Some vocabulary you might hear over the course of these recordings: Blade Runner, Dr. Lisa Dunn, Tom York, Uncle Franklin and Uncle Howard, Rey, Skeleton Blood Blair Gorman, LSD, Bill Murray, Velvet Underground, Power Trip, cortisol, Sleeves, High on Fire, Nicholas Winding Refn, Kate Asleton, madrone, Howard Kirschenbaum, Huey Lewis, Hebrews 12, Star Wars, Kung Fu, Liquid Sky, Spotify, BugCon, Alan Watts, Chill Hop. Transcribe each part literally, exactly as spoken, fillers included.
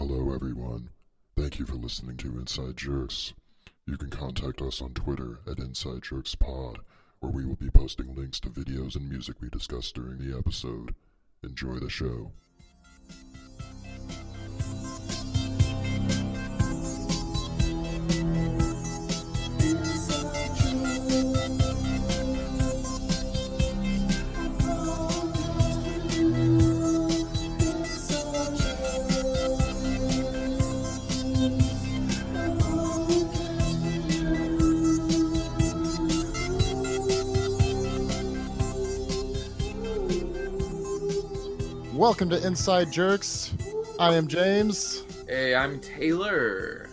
Hello, everyone. Thank you for listening to Inside Jerks. You can contact us on Twitter at Inside Jerks Pod, where we will be posting links to videos and music we discussed during the episode. Enjoy the show. Welcome to Inside Jerks. I am James. Hey, I'm Taylor.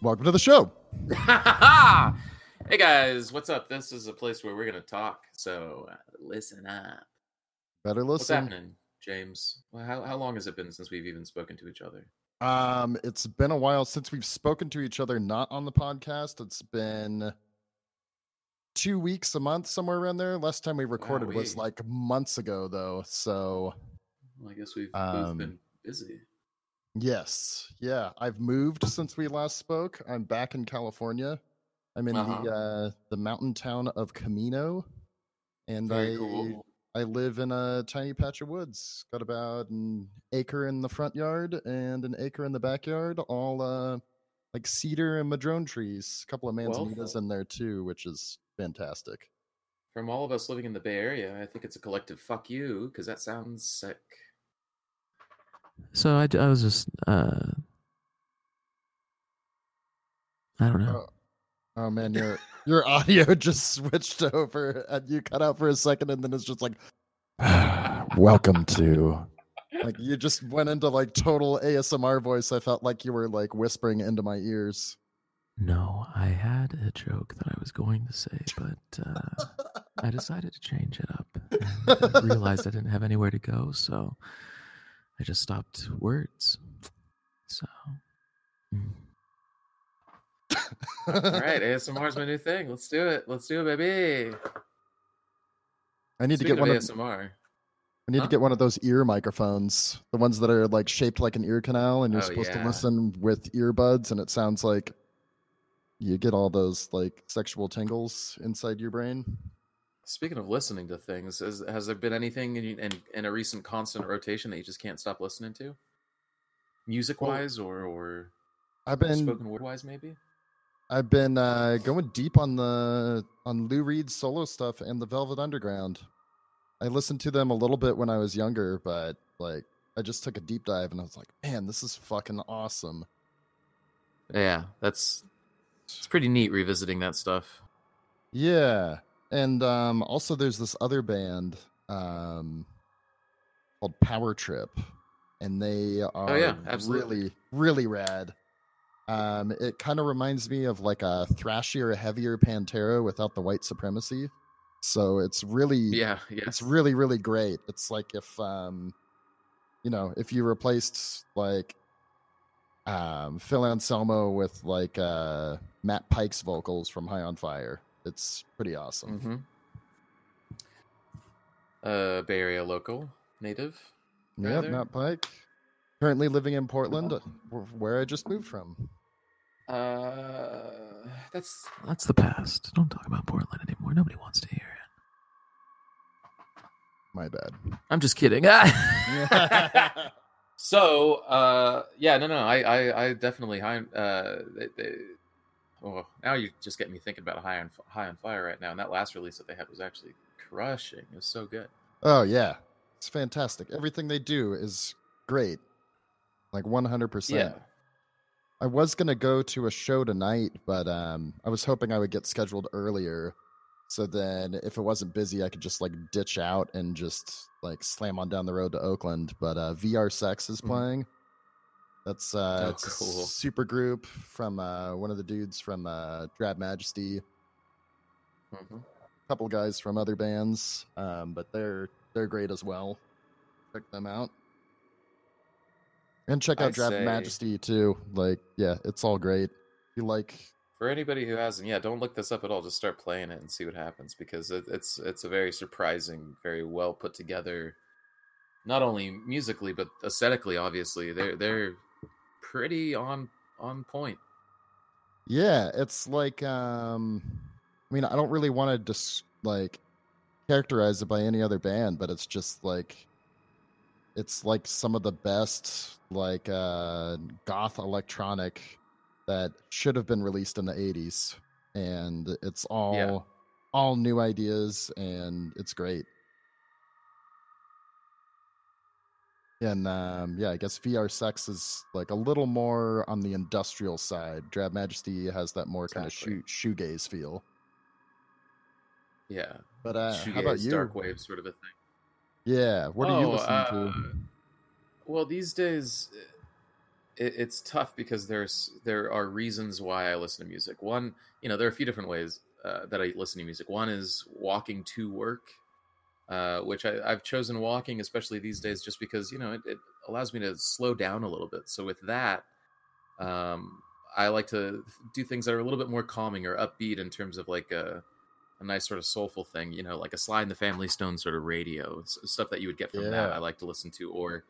Welcome to the show. Hey guys, what's up? This is a place where we're going to talk, so listen up. Better listen. What's happening, James? How, how long has it been since we've even spoken to each other? Um, It's been a while since we've spoken to each other, not on the podcast. It's been... Two weeks, a month, somewhere around there. Last time we recorded wow, was like months ago, though. So, well, I guess we've um, both been busy. Yes, yeah. I've moved since we last spoke. I'm back in California. I'm in uh-huh. the uh, the mountain town of Camino, and Very I cool. I live in a tiny patch of woods. Got about an acre in the front yard and an acre in the backyard. All uh, like cedar and madrone trees. A couple of manzanitas well, in there too, which is fantastic. From all of us living in the Bay Area, I think it's a collective fuck you, because that sounds sick. So I, I was just uh I don't know. Oh, oh man, your your audio just switched over and you cut out for a second, and then it's just like welcome to like you just went into like total A S M R voice. I felt like you were like whispering into my ears. No, I had a joke that I was going to say, but uh, I decided to change it up. And I realized I didn't have anywhere to go, so I just stopped words. So, mm. All right, A S M R's my new thing. Let's do it. Let's do it, baby. I need Speaking to get one of A S M R. Of, I need huh? to get one of those ear microphones, the ones that are like shaped like an ear canal, and you're oh, supposed yeah. to listen with earbuds, and it sounds like. You get all those like sexual tingles inside your brain. Speaking of listening to things, has, has there been anything in, in in a recent constant rotation that you just can't stop listening to? Music-wise, well, or or I've been spoken word-wise, maybe. I've been uh, going deep on the on Lou Reed's solo stuff and the Velvet Underground. I listened to them a little bit when I was younger, but like I just took a deep dive and I was like, man, this is fucking awesome. Yeah, that's. It's pretty neat revisiting that stuff. Yeah. And um, also there's this other band um, called Power Trip. And they are oh, yeah, really, really rad. Um, it kind of reminds me of like a thrashier, heavier Pantera without the white supremacy. So it's really, yeah, yeah. it's really, really great. It's like if, um, you know, if you replaced like um, Phil Anselmo with like... Uh, Matt Pike's vocals from High on Fire. It's pretty awesome. Mm-hmm. Uh, Bay Area local, native. Yeah, Matt Pike. Currently living in Portland, oh. where I just moved from. Uh, that's that's the past. Don't talk about Portland anymore. Nobody wants to hear it. My bad. I'm just kidding. so, uh, yeah, no, no, I, I, I definitely high. Uh, they, they, Oh, now you just get me thinking about High on High on Fire right now. And that last release that they had was actually crushing. It was so good. Oh, yeah. It's fantastic. Everything they do is great. Like one hundred percent. Yeah. I was going to go to a show tonight, but um, I was hoping I would get scheduled earlier. So then if it wasn't busy, I could just like ditch out and just like slam on down the road to Oakland. But uh, V R Sex is mm-hmm. playing. That's uh, oh, it's cool. a super group from uh, one of the dudes from uh, Drab Majesty. Mm-hmm. A couple guys from other bands, um, but they're they're great as well. Check them out. And check out I Drab say... Majesty too. Like, yeah, it's all great. You like For anybody who hasn't, yeah, don't look this up at all. Just start playing it and see what happens, because it, it's it's a very surprising, very well put together not only musically but aesthetically. Obviously, they're they're pretty on on point. Yeah, it's like um, I mean, I don't really want to just like characterize it by any other band, but it's just like it's like some of the best like uh, goth electronic that should have been released in the eighties, and it's all yeah. all new ideas, and it's great. And um, yeah, I guess V R Sex is like a little more on the industrial side. Drab Majesty has that more exactly. kind of shoe shoegaze feel. Yeah, but uh, shoegaze, how about you? Dark wave sort of a thing. Yeah, what oh, are you listening uh, to? Well, these days it, it's tough because there's there are reasons why I listen to music. One, you know, there are a few different ways uh, that I listen to music. One is walking to work. Uh, which I, I've chosen walking, especially these days, just because, you know, it, it allows me to slow down a little bit. So with that, um, I like to do things that are a little bit more calming or upbeat in terms of like a, a nice sort of soulful thing, you know, like a Sly and the Family Stone sort of radio, it's stuff that you would get from yeah. that I like to listen to, or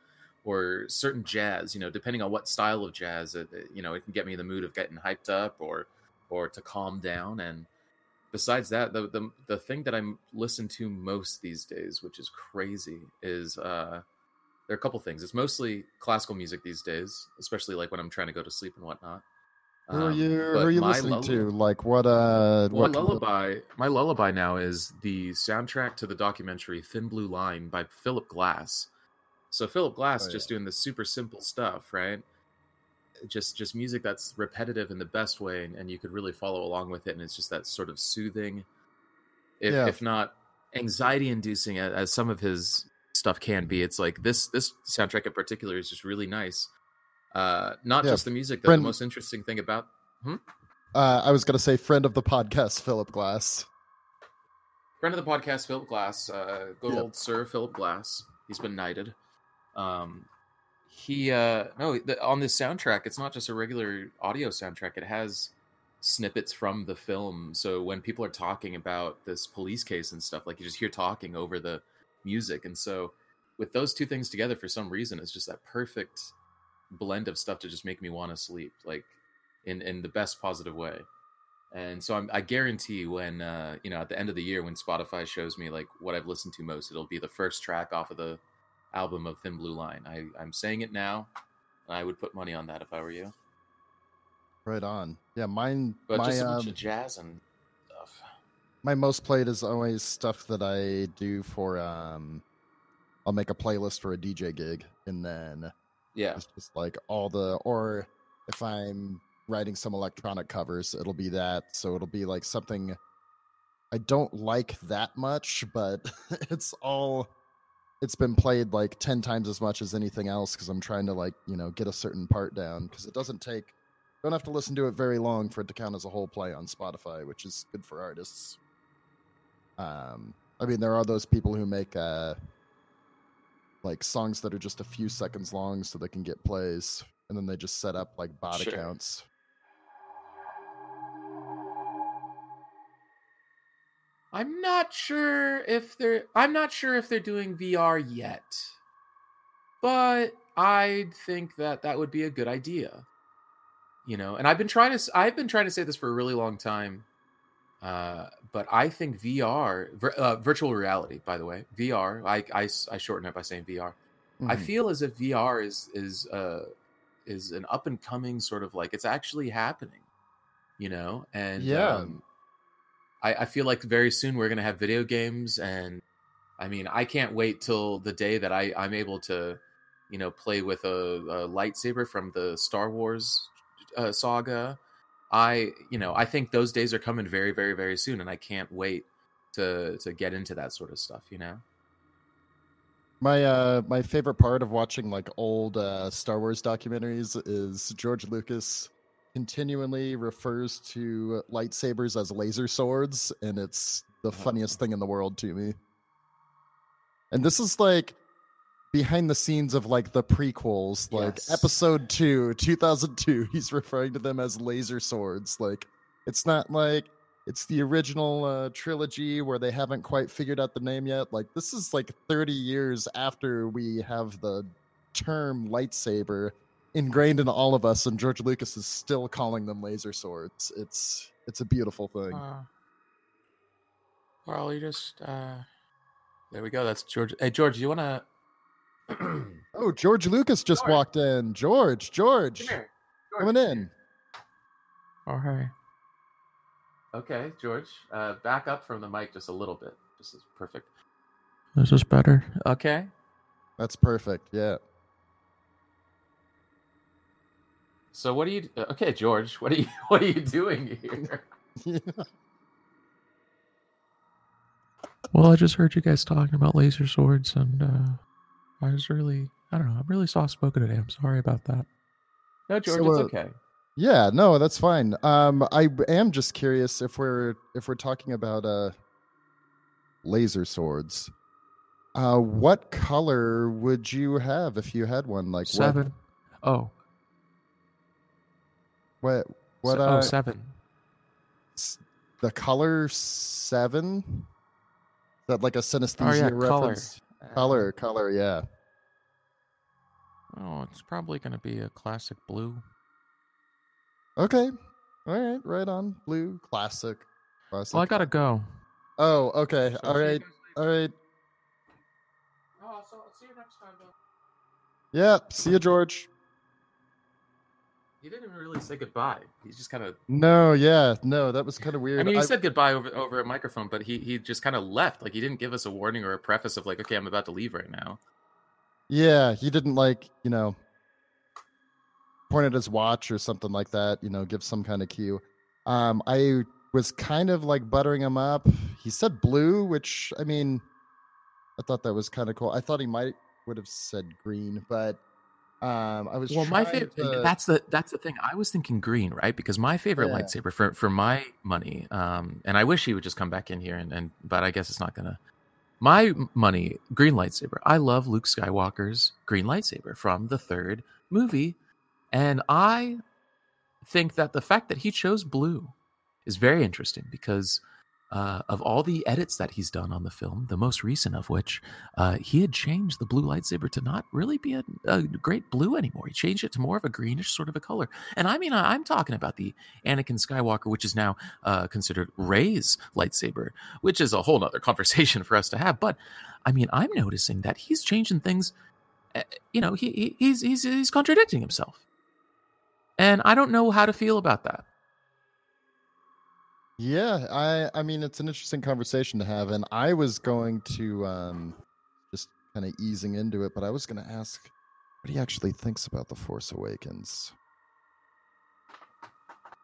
or certain jazz, you know, depending on what style of jazz, it, it, you know, it can get me in the mood of getting hyped up or or to calm down. And besides that, the, the the thing that I listen to most these days, which is crazy, is uh, there are a couple things. It's mostly classical music these days, especially like when I'm trying to go to sleep and whatnot. Um, who are you, who are you listening lull- to? Like what? Uh, my what... lullaby. My lullaby now is the soundtrack to the documentary Thin Blue Line by Philip Glass. So Philip Glass oh, yeah. just doing the super simple stuff, right? Just just music that's repetitive in the best way, and, and you could really follow along with it, and it's just that sort of soothing, if, yeah. if not anxiety-inducing, as some of his stuff can be. It's like this this soundtrack in particular is just really nice. Uh, not yeah. just the music, though. Friend... The most interesting thing about... Hmm? Uh, I was going to say friend of the podcast, Philip Glass. Friend of the podcast, Philip Glass. Uh, good yep. old Sir Philip Glass. He's been knighted. Um... He uh no the, on this soundtrack, it's not just a regular audio soundtrack. It has snippets from the film. So when people are talking about this police case and stuff, like you just hear talking over the music. And so with those two things together, for some reason, it's just that perfect blend of stuff to just make me want to sleep, like in in the best positive way. And so I'm, I guarantee when uh you know at the end of the year when Spotify shows me like what I've listened to most, it'll be the first track off of the album of Thin Blue Line. I, I'm saying it now. I would put money on that if I were you. Right on. Yeah, mine. But my, just a bunch um, of jazz and stuff. My most played is always stuff that I do for. Um, I'll make a playlist for a D J gig, and then yeah, it's just like all the or if I'm writing some electronic covers, it'll be that. So it'll be like something I don't like that much, but it's all. It's been played like ten times as much as anything else because I'm trying to like, you know, get a certain part down because it doesn't take, don't have to listen to it very long for it to count as a whole play on Spotify, which is good for artists. Um, I mean, there are those people who make uh, like songs that are just a few seconds long so they can get plays, and then they just set up like bot sure. accounts. I'm not sure if they're I'm not sure if they're doing V R yet, but I think that that would be a good idea, you know. And I've been trying to I've been trying to say this for a really long time, uh, but I think V R, uh, virtual reality, by the way, V R. I I, I shorten it by saying V R. Mm-hmm. I feel as if V R is is uh, is an up and coming sort of like it's actually happening, you know. And yeah. Um, I feel like very soon we're going to have video games, and I mean, I can't wait till the day that I, I'm able to, you know, play with a, a lightsaber from the Star Wars uh, saga. I, you know, I think those days are coming very, very, very soon, and I can't wait to to get into that sort of stuff, you know? My uh, my favorite part of watching, like, old uh, Star Wars documentaries is George Lucas continually refers to lightsabers as laser swords, and it's the funniest thing in the world to me. And this is like behind the scenes of like the prequels, like yes. episode two, two thousand two, he's referring to them as laser swords. Like, it's not like It's the original uh, trilogy where they haven't quite figured out the name yet. Like, this is like thirty years after we have the term lightsaber ingrained in all of us, and George Lucas is still calling them laser swords. It's it's a beautiful thing. Uh, well, you just... Uh, there we go. That's George. Hey, George, you want to... Oh, George Lucas just George. walked in. George, George. Come here. George. Coming in. All right. Okay, George, uh, back up from the mic just a little bit. This is perfect. This is better. Okay. That's perfect, yeah. So what are you... Okay, George, what are you, what are you doing here? Yeah. Well, I just heard you guys talking about laser swords, and uh, I was really... I don't know, I'm really soft-spoken today. I'm sorry about that. No, George, so, uh, it's okay. Yeah, no, that's fine. Um, I am just curious if we're if we're talking about uh, laser swords. Uh, what color would you have if you had one? Like seven. What? Oh. What? What? Se- uh, oh, seven. S- the color seven. Is that like a synesthesia oh, yeah, reference? Color. Color, um, color, yeah. Oh, it's probably going to be a classic blue. Okay. All right. Right on. Blue. Classic. Classic. Well, I got to go. Oh, okay. All right. All right. Oh, so see you next time, though. Yeah. See you, George. You didn't even really say goodbye. He just kind of... No, yeah. No, that was kind of weird. I mean, he I... said goodbye over, over a microphone, but he, he just kind of left. Like, he didn't give us a warning or a preface of, like, okay, I'm about to leave right now. Yeah. He didn't, like, you know... point at his watch or something like that, you know, give some kind of cue. Um, I was kind of like buttering him up. He said blue, which, I mean, I thought that was kind of cool. I thought he might would have said green, but um, I was well, my favorite. To... That's the that's the thing. I was thinking green, right? Because my favorite yeah. lightsaber for for my money, um, and I wish he would just come back in here, and, and but I guess it's not gonna. My money, green lightsaber. I love Luke Skywalker's green lightsaber from the third movie. And I think that the fact that he chose blue is very interesting because uh, of all the edits that he's done on the film, the most recent of which, uh, he had changed the blue lightsaber to not really be a, a great blue anymore. He changed it to more of a greenish sort of a color. And I mean, I'm talking about the Anakin Skywalker, which is now uh, considered Rey's lightsaber, which is a whole other conversation for us to have. But I mean, I'm noticing that he's changing things. Uh, you know, he, he he's he's he's contradicting himself. And I don't know how to feel about that. Yeah, I, I mean, it's an interesting conversation to have. And I was going to um, just kind of easing into it, but I was going to ask what he actually thinks about The Force Awakens.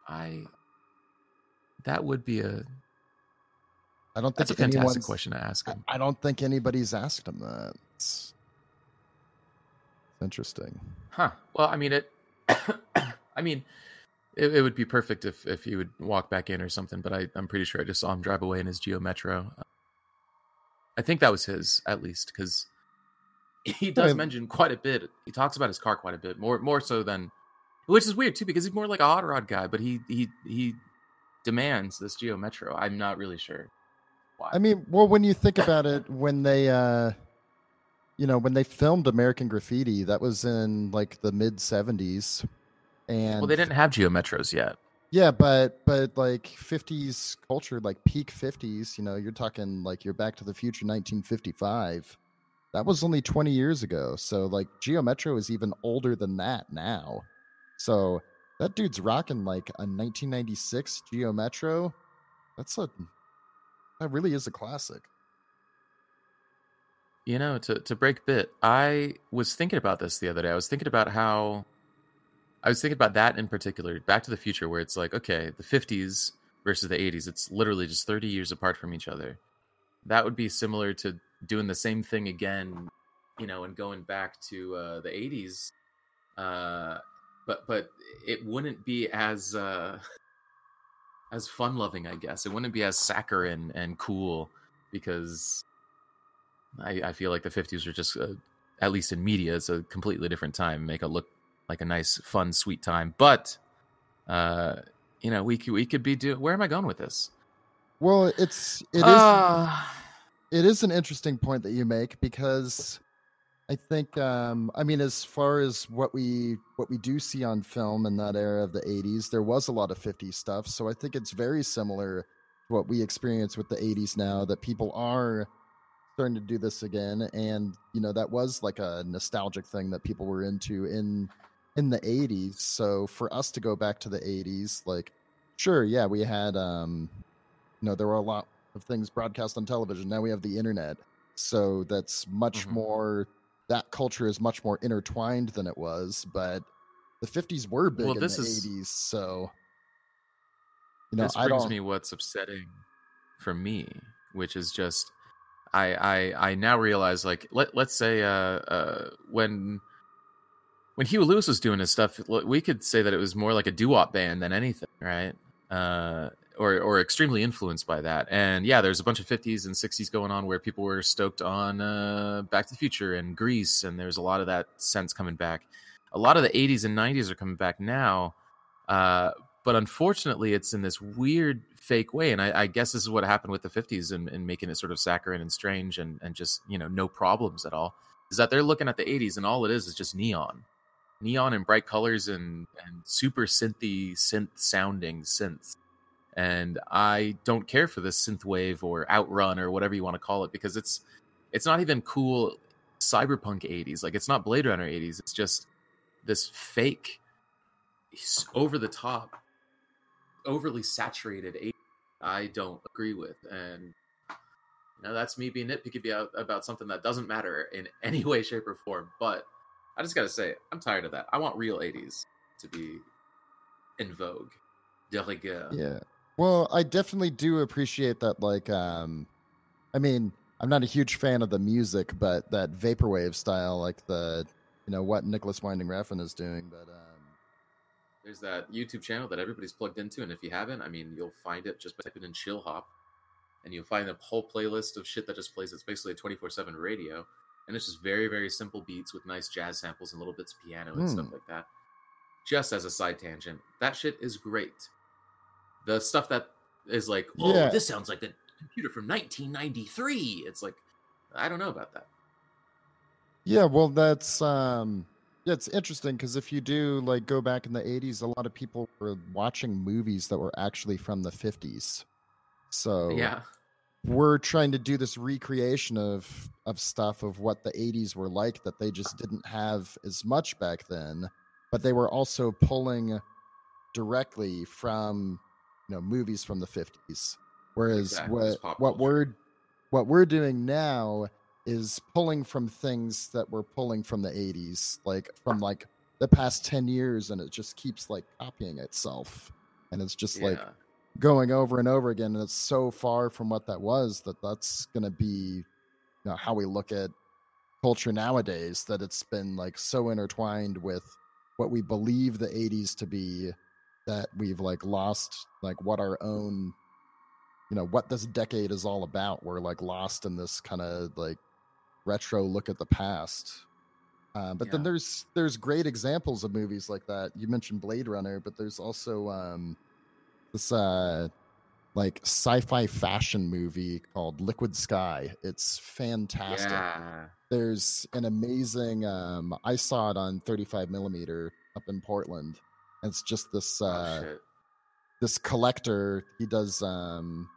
I. That would be a. I don't think that's a fantastic question to ask him. I don't think anybody's asked him that. It's interesting. Huh. Well, I mean, it. I mean, it, it would be perfect if, if he would walk back in or something, but I, I'm pretty sure I just saw him drive away in his Geo Metro. I think that was his, at least, because he does I mean, mention quite a bit. He talks about his car quite a bit, more more so than... Which is weird, too, because he's more like a hot rod guy, but he he, he demands this Geo Metro. I'm not really sure why. I mean, well, when you think about it, when they... Uh... You know, when they filmed American Graffiti, that was in like the mid seventies, and well, they didn't have Geo Metros yet. Yeah, but but like fifties culture, like peak fifties. You know, you're talking like your Back to the Future, nineteen fifty-five. That was only twenty years ago. So like Geo Metro is even older than that now. So that dude's rocking like a nineteen ninety-six Geo Metro. That's a that really is a classic. You know, to, to break bit, I was thinking about this the other day. I was thinking about how... I was thinking about that in particular, Back to the Future, where it's like, okay, the fifties versus the eighties, it's literally just thirty years apart from each other. That would be similar to doing the same thing again, you know, and going back to uh, the eighties. Uh, but but it wouldn't be as uh, as fun-loving, I guess. It wouldn't be as saccharine and cool, because... I, I feel like the fifties were just, uh, at least in media, it's a completely different time. Make it look like a nice, fun, sweet time. But, uh, you know, we could, we could be doing... Where am I going with this? Well, it's it is uh... it is an interesting point that you make, because I think um, I mean, as far as what we what we do see on film in that era of the eighties, there was a lot of fifties stuff. So I think it's very similar to what we experience with the eighties now, that people are starting to do this again. And, you know, that was like a nostalgic thing that people were into in in the eighties. So for us to go back to the eighties, like, sure, yeah, we had, um, you know, there were a lot of things broadcast on television. Now we have the internet. So that's much mm-hmm. more... that culture is much more intertwined than it was, but the fifties were big well, in the is, eighties, so you know, this I brings don't... me what's upsetting for me, which is just I I, I now realize, like, let let's say uh, uh, when when Huey Lewis was doing his stuff, we could say that it was more like a doo-wop band than anything, right? Uh, or or extremely influenced by that. And yeah, there's a bunch of fifties and sixties going on where people were stoked on uh, Back to the Future and Grease, and there's a lot of that sense coming back. A lot of the eighties and nineties are coming back now, uh, but unfortunately it's in this weird fake way, and I, I guess this is what happened with the fifties and, and making it sort of saccharine and strange and, and just, you know, no problems at all, is that they're looking at the eighties and all it is is just neon. Neon and bright colors and, and super synthy, synth-sounding synths. And I don't care for this synth wave or outrun or whatever you want to call it, because it's it's not even cool cyberpunk eighties. Like, it's not Blade Runner eighties. It's just this fake, over-the-top, overly saturated eighties I don't agree with. And, you know, that's me being nitpicky about something that doesn't matter in any way, shape, or form. But I just gotta say, I'm tired of that. I want real eighties to be in vogue, de rigueur. Yeah. Well, I definitely do appreciate that. Like, um, I mean, I'm not a huge fan of the music, but that vaporwave style, like the, you know, what Nicholas Winding Refn is doing. But um, there's that YouTube channel that everybody's plugged into, and if you haven't, I mean, you'll find it just by typing in "chill hop," and you'll find a whole playlist of shit that just plays. It's basically a twenty-four seven radio. And it's just very, very simple beats with nice jazz samples and little bits of piano and mm. stuff like that. Just as a side tangent, that shit is great. The stuff that is like, oh, yeah. This sounds like the computer from nineteen ninety-three. It's like, I don't know about that. Yeah, well, that's um, yeah, it's interesting, because if you do like go back in the eighties, a lot of people were watching movies that were actually from the fifties. So yeah. We're trying to do this recreation of of stuff of what the eighties were like that they just didn't have as much back then, but they were also pulling directly from, you know, movies from the fifties. Whereas exactly. what what we're what we're doing now is pulling from things that we're pulling from the eighties, like from like the past ten years, and it just keeps like copying itself, and it's just yeah. like going over and over again, and it's so far from what that was that that's going to be, you know, how we look at culture nowadays, that it's been like so intertwined with what we believe the eighties to be that we've like lost like what our own, you know, what this decade is all about. We're like lost in this kind of like retro look at the past. Uh, but yeah. then there's there's great examples of movies like that. You mentioned Blade Runner, but there's also um this uh like sci-fi fashion movie called Liquid Sky. It's fantastic. Yeah. There's an amazing um I saw it on thirty-five millimeter up in Portland. It's just this uh oh, this collector, he does um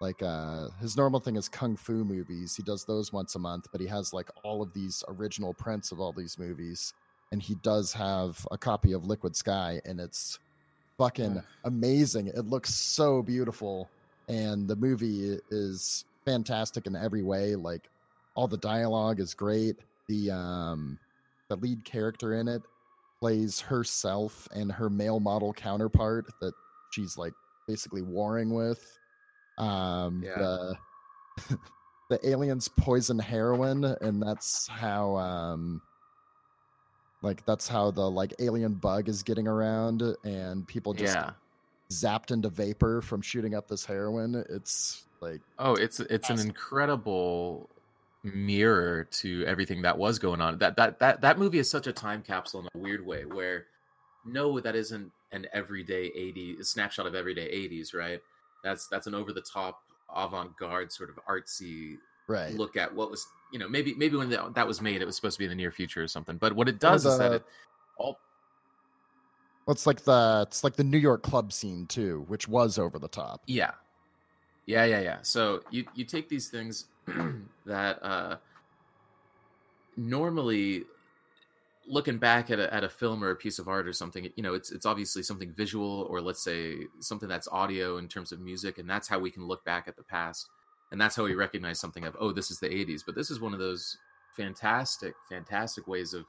like uh his normal thing is kung fu movies. He does those once a month, but he has like all of these original prints of all these movies, and he does have a copy of Liquid Sky, and it's fucking amazing. It looks so beautiful, and the movie is fantastic in every way. Like, all the dialogue is great. The um the lead character in it plays herself and her male model counterpart that she's like basically warring with. Um yeah. the, the aliens poison heroin, and that's how um Like, that's how the, like, alien bug is getting around, and people just yeah. zapped into vapor from shooting up this heroin. It's, like... Oh, it's it's awesome. An incredible mirror to everything that was going on. That, that, that, that movie is such a time capsule in a weird way, where, no, that isn't an everyday eighties, a snapshot of everyday eighties, right? That's that's an over the top, avant garde sort of artsy right. look at what was, you know, maybe maybe when that was made, it was supposed to be in the near future or something. But what it does oh, the, is that it all. Well, it's like the it's like the New York club scene too, which was over the top. Yeah, yeah, yeah, yeah. So you you take these things that uh, normally. Looking back at a, at a film or a piece of art or something, you know, it's it's obviously something visual, or let's say something that's audio in terms of music, and that's how we can look back at the past, and that's how we recognize something of, oh, this is the eighties. But this is one of those fantastic, fantastic ways of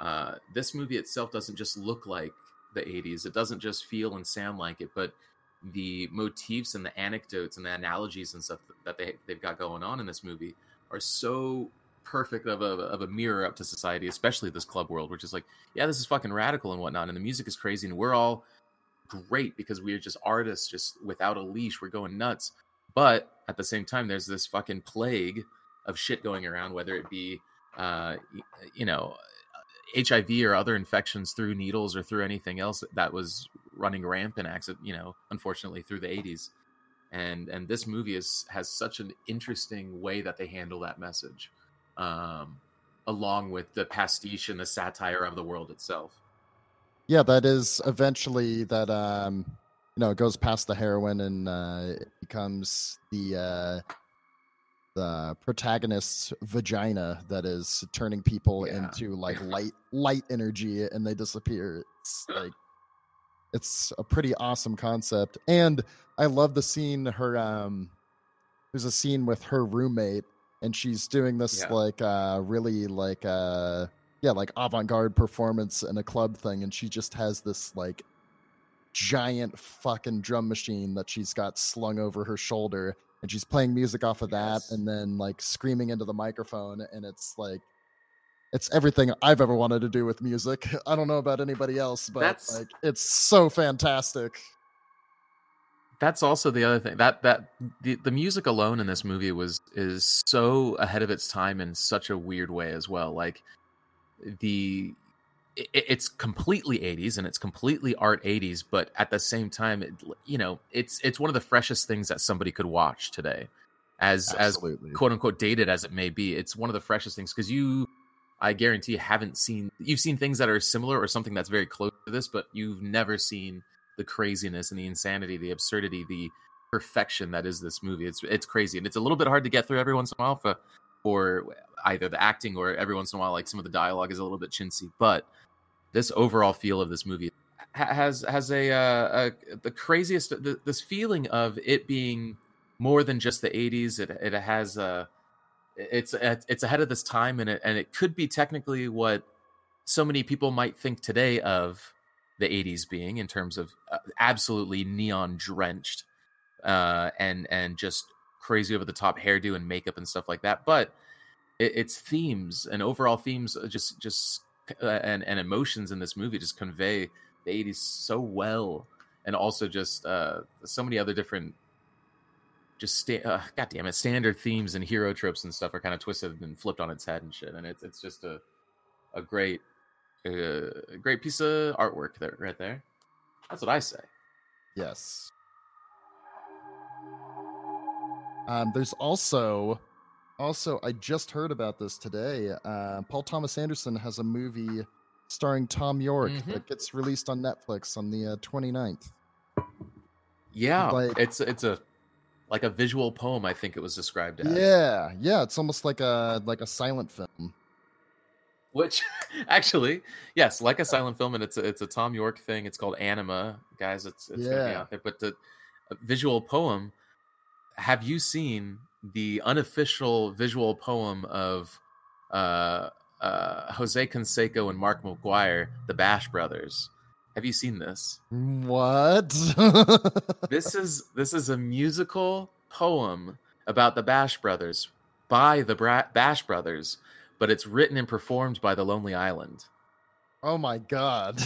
uh, this movie itself doesn't just look like the eighties. It doesn't just feel and sound like it, but the motifs and the anecdotes and the analogies and stuff that they they've got going on in this movie are so perfect of a, of a mirror up to society, especially this club world, which is like, yeah, this is fucking radical and whatnot, and the music is crazy, and we're all great because we're just artists, just without a leash, we're going nuts. But at the same time, there's this fucking plague of shit going around, whether it be uh you know H I V or other infections through needles or through anything else that was running rampant, you know, unfortunately through the eighties. And and this movie is has such an interesting way that they handle that message. Um, along with the pastiche and the satire of the world itself. Yeah, that is eventually that, um, you know, it goes past the heroine and uh, it becomes the uh, the protagonist's vagina that is turning people yeah. into like light light energy, and they disappear. It's like it's a pretty awesome concept, and I love the scene. Her um, there's a scene with her roommate. And she's doing this yeah. like uh, really like uh, yeah like avant-garde performance in a club thing, and she just has this like giant fucking drum machine that she's got slung over her shoulder, and she's playing music off of yes. that, and then like screaming into the microphone, and it's like it's everything I've ever wanted to do with music. I don't know about anybody else, but that's... like it's so fantastic. That's also the other thing that that the, the music alone in this movie was is so ahead of its time in such a weird way as well. Like the it, it's completely eighties and it's completely art eighties, but at the same time, it, you know, it's it's one of the freshest things that somebody could watch today, as Absolutely. as quote unquote dated as it may be. It's one of the freshest things because you, I guarantee, haven't seen you've seen things that are similar or something that's very close to this, but you've never seen the craziness and the insanity, the absurdity, the perfection that is this movie. It's it's crazy, and it's a little bit hard to get through every once in a while for, for either the acting or every once in a while, like some of the dialogue is a little bit chintzy. But this overall feel of this movie has has a, uh, a the craziest the, this feeling of it being more than just the eighties. It it has a it's it's ahead of this time, and it and it could be technically what so many people might think today of the eighties being, in terms of absolutely neon drenched uh, and and just crazy over the top hairdo and makeup and stuff like that. But it, its themes and overall themes just just uh, and and emotions in this movie just convey the eighties so well, and also just uh, so many other different just sta- uh, God damn it standard themes and hero tropes and stuff are kind of twisted and flipped on its head and shit. And it's it's just a a great. A great piece of artwork there, right there. That's what I say. Yes. Um, there's also, also I just heard about this today. Uh, Paul Thomas Anderson has a movie starring Tom York mm-hmm. that gets released on Netflix on the uh, twenty-ninth. Yeah, like, it's it's a like a visual poem. I think it was described as. Yeah, yeah. It's almost like a like a silent film. Which, actually, yes, like a silent film, and it's a, it's a Tom York thing. It's called Anima, guys. It's it's yeah. gonna be out there. But the visual poem. Have you seen the unofficial visual poem of uh, uh, Jose Canseco and Mark McGwire, the Bash Brothers? Have you seen this? What? This is this is a musical poem about the Bash Brothers by the Bra- Bash Brothers. But it's written and performed by the Lonely Island. Oh my God.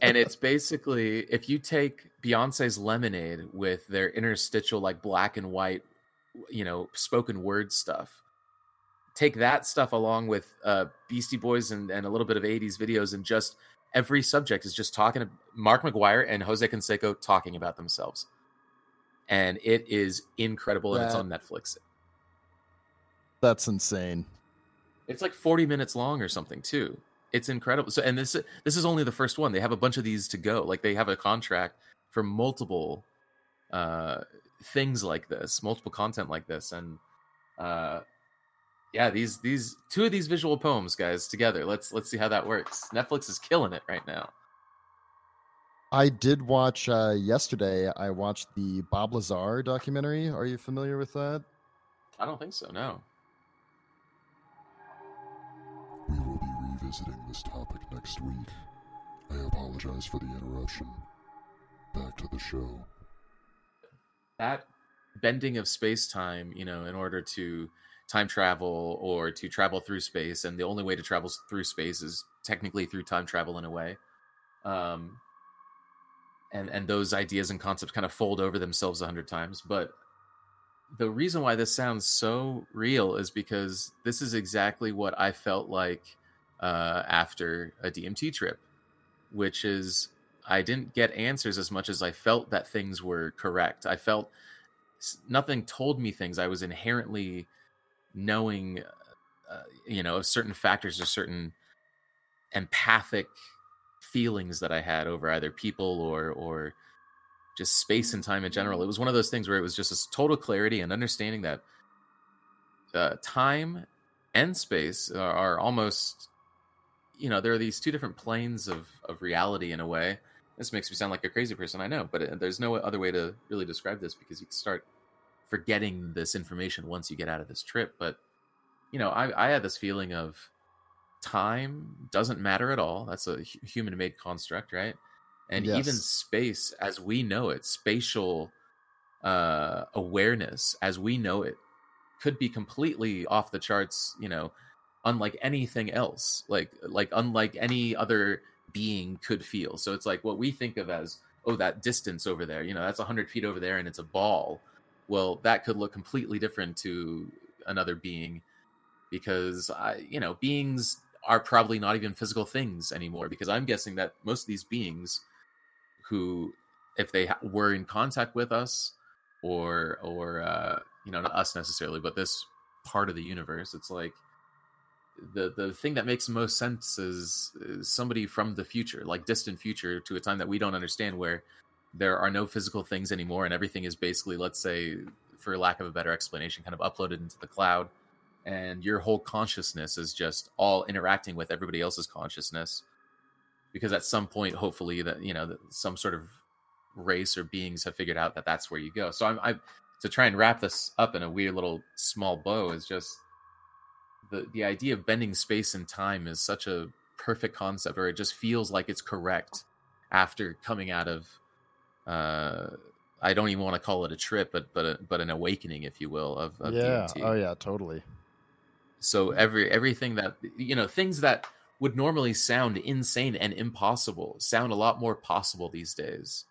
And it's basically, if you take Beyonce's Lemonade with their interstitial, like black and white, you know, spoken word stuff, take that stuff along with uh, Beastie Boys and, and a little bit of eighties videos, and just every subject is just talking to Mark McGwire and Jose Canseco talking about themselves. and it is incredible, that, and it's on Netflix. That's insane. It's like forty minutes long or something too. It's incredible. So, and this this is only the first one. They have a bunch of these to go. Like, they have a contract for multiple uh, things like this, multiple content like this, and uh, yeah, these these two of these visual poems, guys, together. Let's let's see how that works. Netflix is killing it right now. I did watch uh, yesterday. I watched the Bob Lazar documentary. Are you familiar with that? I don't think so. No. We will be revisiting this topic next week. I apologize for the interruption. Back to the show. That bending of space-time, you know, in order to time travel or to travel through space, and the only way to travel through space is technically through time travel in a way. Um. And and those ideas and concepts kind of fold over themselves a hundred times. But the reason why this sounds so real is because this is exactly what I felt like uh, after a D M T trip, which is I didn't get answers as much as I felt that things were correct. I felt nothing told me things. I was inherently knowing, uh, you know, certain factors or certain empathic feelings that I had over either people or or just space and time in general. It was one of those things where it was just this total clarity and understanding that uh, time and space are, are almost, you know, there are these two different planes of, of reality in a way. This makes me sound like a crazy person, I know, but it, there's no other way to really describe this, because you start forgetting this information once you get out of this trip. But, you know, I, I had this feeling of time doesn't matter at all. That's a human-made construct, right? And yes, even space as we know it, spatial uh, awareness as we know it, could be completely off the charts, you know, unlike anything else, like like unlike any other being could feel. So it's like what we think of as, oh, that distance over there, you know, that's one hundred feet over there and it's a ball. Well, that could look completely different to another being, because, I, you know, beings are probably not even physical things anymore, because I'm guessing that most of these beings who, if they ha- were in contact with us or, or uh, you know, not us necessarily, but this part of the universe, it's like the, the thing that makes most sense is, is somebody from the future, like distant future, to a time that we don't understand, where there are no physical things anymore. And everything is basically, let's say, for lack of a better explanation, kind of uploaded into the cloud. And your whole consciousness is just all interacting with everybody else's consciousness, because at some point, hopefully, that, you know, that some sort of race or beings have figured out that that's where you go. So I'm, I'm to try and wrap this up in a weird little small bow is just the the idea of bending space and time is such a perfect concept, or it just feels like it's correct after coming out of uh, I don't even want to call it a trip, but but a, but an awakening, if you will, of, of yeah. D M T. Oh yeah, totally. So every everything that, you know, things that would normally sound insane and impossible sound a lot more possible these days.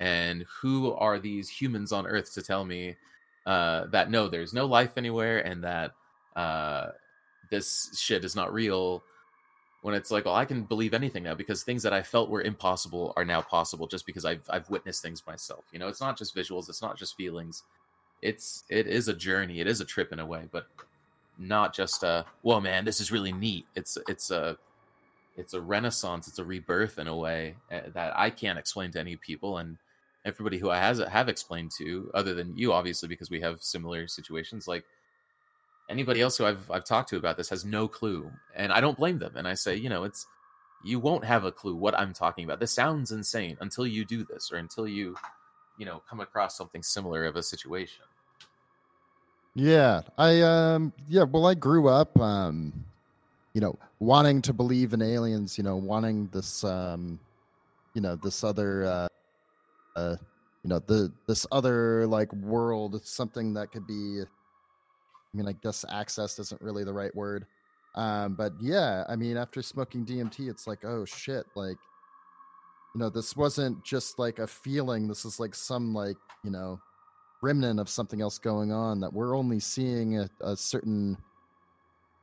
And who are these humans on Earth to tell me uh, that, no, there's no life anywhere, and that uh, this shit is not real, when it's like, well, I can believe anything now, because things that I felt were impossible are now possible, just because I've I've witnessed things myself. You know, it's not just visuals. It's not just feelings. It's it is a journey. It is a trip in a way, but not just a, whoa, man, this is really neat. It's it's a it's a renaissance. It's a rebirth in a way that I can't explain to any people, and everybody who I has have explained to, other than you, obviously, because we have similar situations. Like, anybody else who I've I've talked to about this has no clue, and I don't blame them. And I say, you know, it's you won't have a clue what I'm talking about. This sounds insane until you do this, or until you, you know, come across something similar of a situation. Yeah, I, um, yeah, well, I grew up, um, you know, wanting to believe in aliens, you know, wanting this, um, you know, this other, uh, uh, you know, the, this other like world, it's something that could be, I mean, I guess access isn't really the right word. Um, but yeah, I mean, after smoking D M T, it's like, oh shit, like, you know, this wasn't just like a feeling. This is like some, like, you know, remnant of something else going on that we're only seeing a, a certain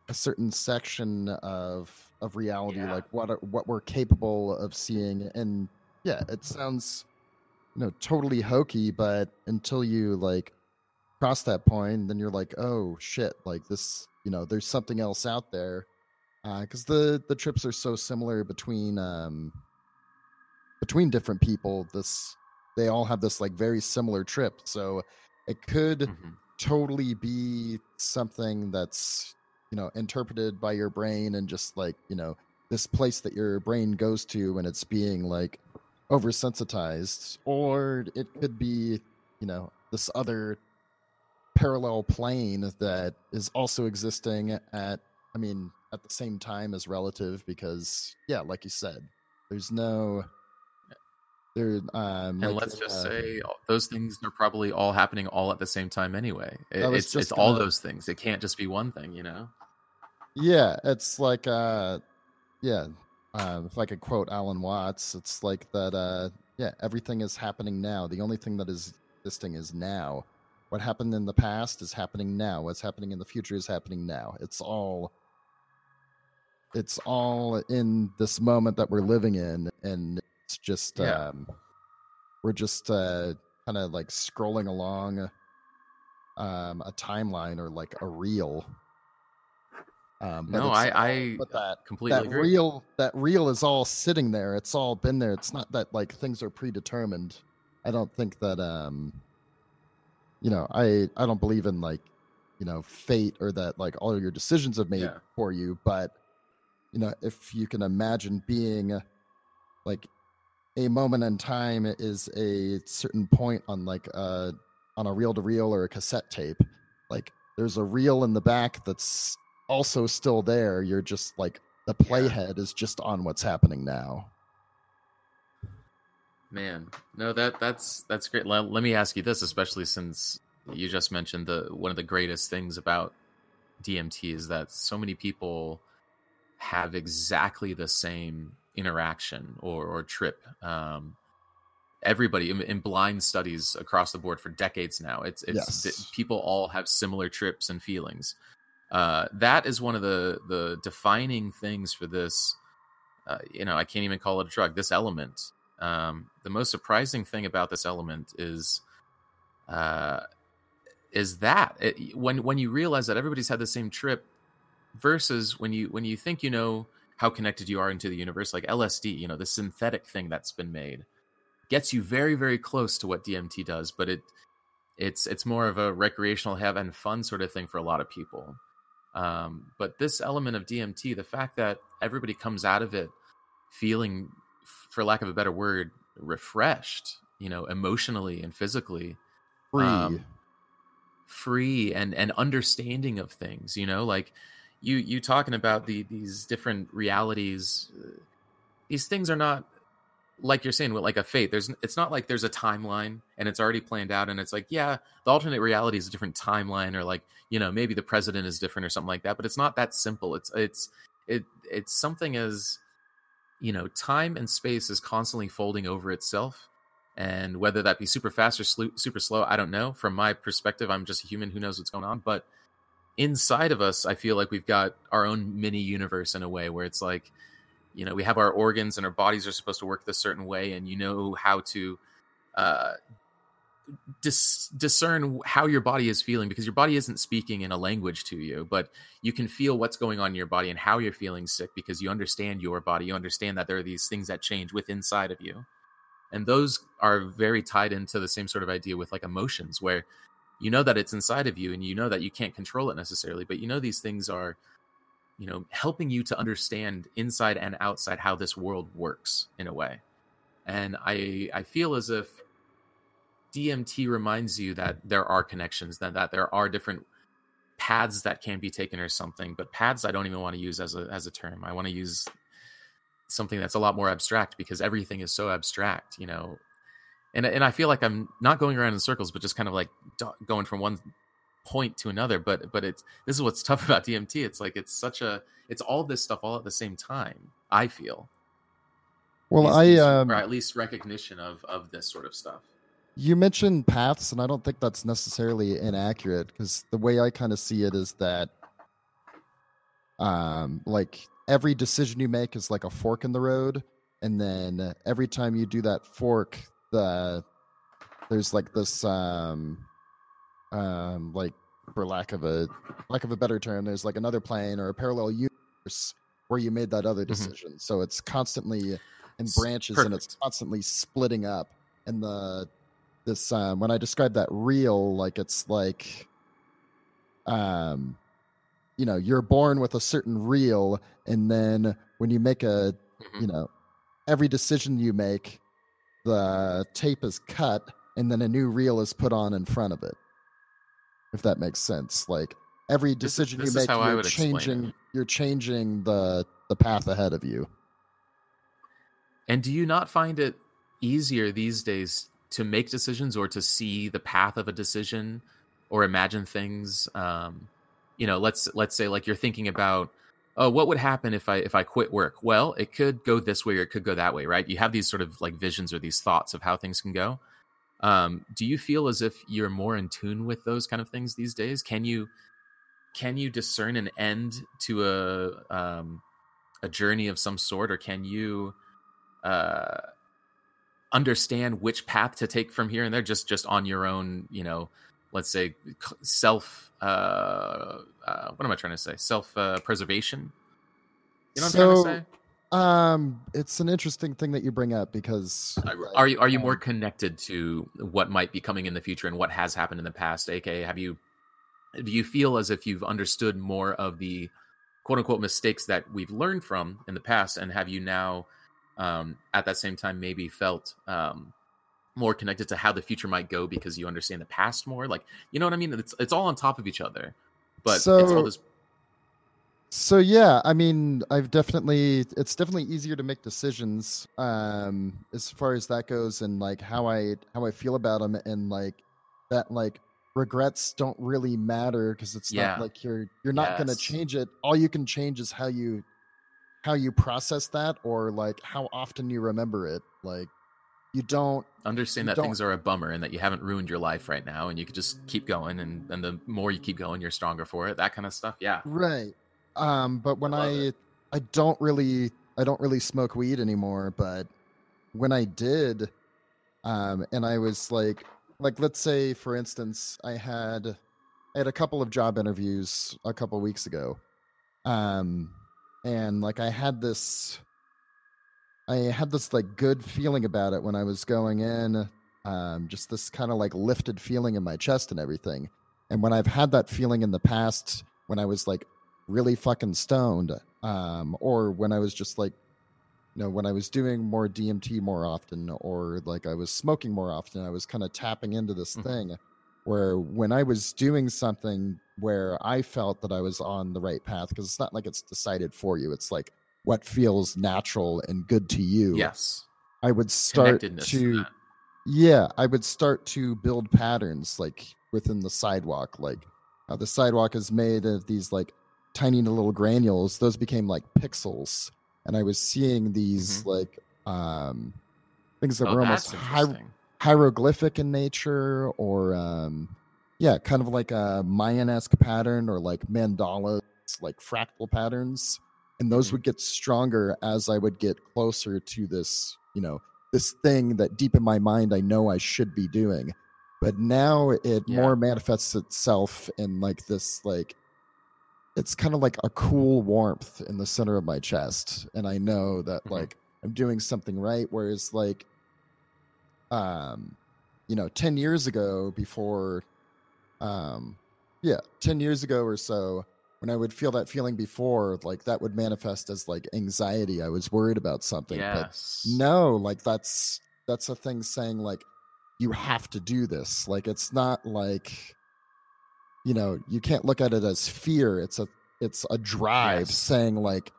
a certain section of of reality, yeah. Like what what we're capable of seeing. And yeah, it sounds you know, totally hokey, but until you like cross that point, then you're like, oh shit, like this, you know, there's something else out there. Because uh, the the trips are so similar between um, between different people. This they all have this like very similar trip, so it could mm-hmm. totally be something that's, you know, interpreted by your brain and just like, you know, this place that your brain goes to when it's being like oversensitized, or it could be, you know, this other parallel plane that is also existing at, I mean, at the same time as relative, because yeah, like you said, there's no there um and like, let's just uh, say those things are probably all happening all at the same time anyway. It, it's it's gonna, all those things, it can't just be one thing, you know. Yeah, it's like uh yeah uh if I could quote Alan Watts, it's like that uh yeah everything is happening now. The only thing that is existing is now. What happened in the past is happening now. What's happening in the future is happening now. It's all It's all in this moment that we're living in, and it's just yeah. um, we're just uh, kind of like scrolling along um, a timeline or like a reel. Um, no, I, I but that, completely that agree. Reel, that reel is all sitting there. It's all been there. It's not that like things are predetermined. I don't think that um, you know. I I don't believe in like, you know, fate or that like all of your decisions have made yeah. for you, but. You know, if you can imagine being like a moment in time is a certain point on like uh on a reel to reel or a cassette tape, like there's a reel in the back that's also still there. You're just like the playhead yeah. is just on what's happening now. Man, no, that that's that's great. Let, let me ask you this, especially since you just mentioned the one of the greatest things about D M T is that so many people have exactly the same interaction or, or trip. Um, everybody in, in blind studies across the board for decades now, it's it's yes. people all have similar trips and feelings. Uh, that is one of the the defining things for this. Uh, you know, I can't even call it a drug. This element. Um, the most surprising thing about this element is, uh, is that it, when when you realize that everybody's had the same trip. Versus when you when you think you know how connected you are into the universe, like L S D, you know, the synthetic thing that's been made, gets you very, very close to what D M T does, but it it's it's more of a recreational, have and fun sort of thing for a lot of people. Um, but this element of D M T, the fact that everybody comes out of it feeling, for lack of a better word, refreshed, you know, emotionally and physically, free, um, free and and understanding of things, you know, like. You you talking about the these different realities? These things are not like you're saying with like a fate. There's it's not like there's a timeline and it's already planned out. And it's like yeah, the alternate reality is a different timeline, or like, you know, maybe the president is different or something like that. But it's not that simple. It's it's it it's something as, you know, time and space is constantly folding over itself, and whether that be super fast or slu- super slow, I don't know. From my perspective, I'm just a human who knows what's going on, but. Inside of us, I feel like we've got our own mini universe in a way where it's like, you know, we have our organs and our bodies are supposed to work this certain way. And you know how to uh, dis- discern how your body is feeling, because your body isn't speaking in a language to you, but you can feel what's going on in your body and how you're feeling sick because you understand your body. You understand that there are these things that change within inside of you. And those are very tied into the same sort of idea with like emotions, where you know that it's inside of you and you know that you can't control it necessarily, but you know these things are, you know, helping you to understand inside and outside how this world works in a way. And I I feel as if D M T reminds you that there are connections, that, that there are different paths that can be taken or something, but paths I don't even want to use as a as a term. I want to use something that's a lot more abstract, because everything is so abstract, you know. And and I feel like I'm not going around in circles, but just kind of like going from one point to another. But but it's this is what's tough about D M T. It's like it's such a it's all this stuff all at the same time, I feel. Well, these, I these, um, or at least recognition of of this sort of stuff. You mentioned paths, and I don't think that's necessarily inaccurate, because the way I kind of see it is that, um, like every decision you make is like a fork in the road, and then every time you do that fork. The there's like this um um like for lack of a lack of a better term, there's like another plane or a parallel universe where you made that other decision. Mm-hmm. So it's constantly in branches. Perfect. And it's constantly splitting up. And the this um when I describe that reel, like it's like um you know, you're born with a certain reel, and then when you make a mm-hmm. you know, every decision you make, the tape is cut and then a new reel is put on in front of it. If that makes sense. Like every decision this, this you make, you're changing you're changing the the path ahead of you. And do you not find it easier these days to make decisions or to see the path of a decision or imagine things? Um, you know, let's let's say like you're thinking about, oh, what would happen if I if I quit work? Well, it could go this way or it could go that way, right? You have these sort of like visions or these thoughts of how things can go. Um, do you feel as if you're more in tune with those kind of things these days? Can you can you discern an end to a um, a journey of some sort, or can you uh, understand which path to take from here and there, just just on your own? You know, let's say self. Uh, uh, what am I trying to say? Self uh, preservation. You know what so... I'm trying to say? Um, it's an interesting thing that you bring up because like, are you are you more connected to what might be coming in the future and what has happened in the past? A K A, have you do you feel as if you've understood more of the quote unquote mistakes that we've learned from in the past, and have you now, um, at that same time maybe felt um more connected to how the future might go because you understand the past more? Like, you know what I mean? It's it's all on top of each other, but so... it's all this. So yeah, I mean, I've definitely it's definitely easier to make decisions um, as far as that goes, and like how I how I feel about them, and like that like regrets don't really matter because it's yeah. not like you're you're not yes. going to change it. All you can change is how you how you process that, or like how often you remember it. Like you don't understand you that don't, things are a bummer and that you haven't ruined your life right now, and you could just keep going, and and the more you keep going, you're stronger for it. That kind of stuff. Yeah, right. Um, but when I, I, I don't really, I don't really smoke weed anymore, but when I did, um, and I was like, like, let's say for instance, I had, I had a couple of job interviews a couple of weeks ago. Um, and like, I had this, I had this like good feeling about it when I was going in, um, just this kind of like lifted feeling in my chest and everything. And when I've had that feeling in the past, when I was like really fucking stoned, um, or when I was just like, you know, when I was doing more D M T more often, or like I was smoking more often, I was kind of tapping into this mm-hmm. thing where when I was doing something where I felt that I was on the right path, because it's not like it's decided for you. It's like what feels natural and good to you. Yes. I would start to, yeah, I would start to build patterns like within the sidewalk, like uh, the sidewalk is made of these like tiny little granules. Those became like pixels, and I was seeing these mm-hmm. like um things that oh, were almost hier- hieroglyphic in nature, or um yeah kind of like a Mayan-esque pattern, or like mandalas, like fractal patterns, and those mm-hmm. would get stronger as I would get closer to this, you know, this thing that deep in my mind I know I should be doing, but now it yeah. more manifests itself in like this like it's kind of like a cool warmth in the center of my chest. And I know that like I'm doing something right. Whereas like, um, you know, ten years ago before, um, yeah, ten years ago or so, when I would feel that feeling before, like that would manifest as like anxiety. I was worried about something, yes. but no, like that's, that's a thing saying like, you have to do this. Like, it's not like, you know, you can't look at it as fear. It's a it's a drive yes. saying like,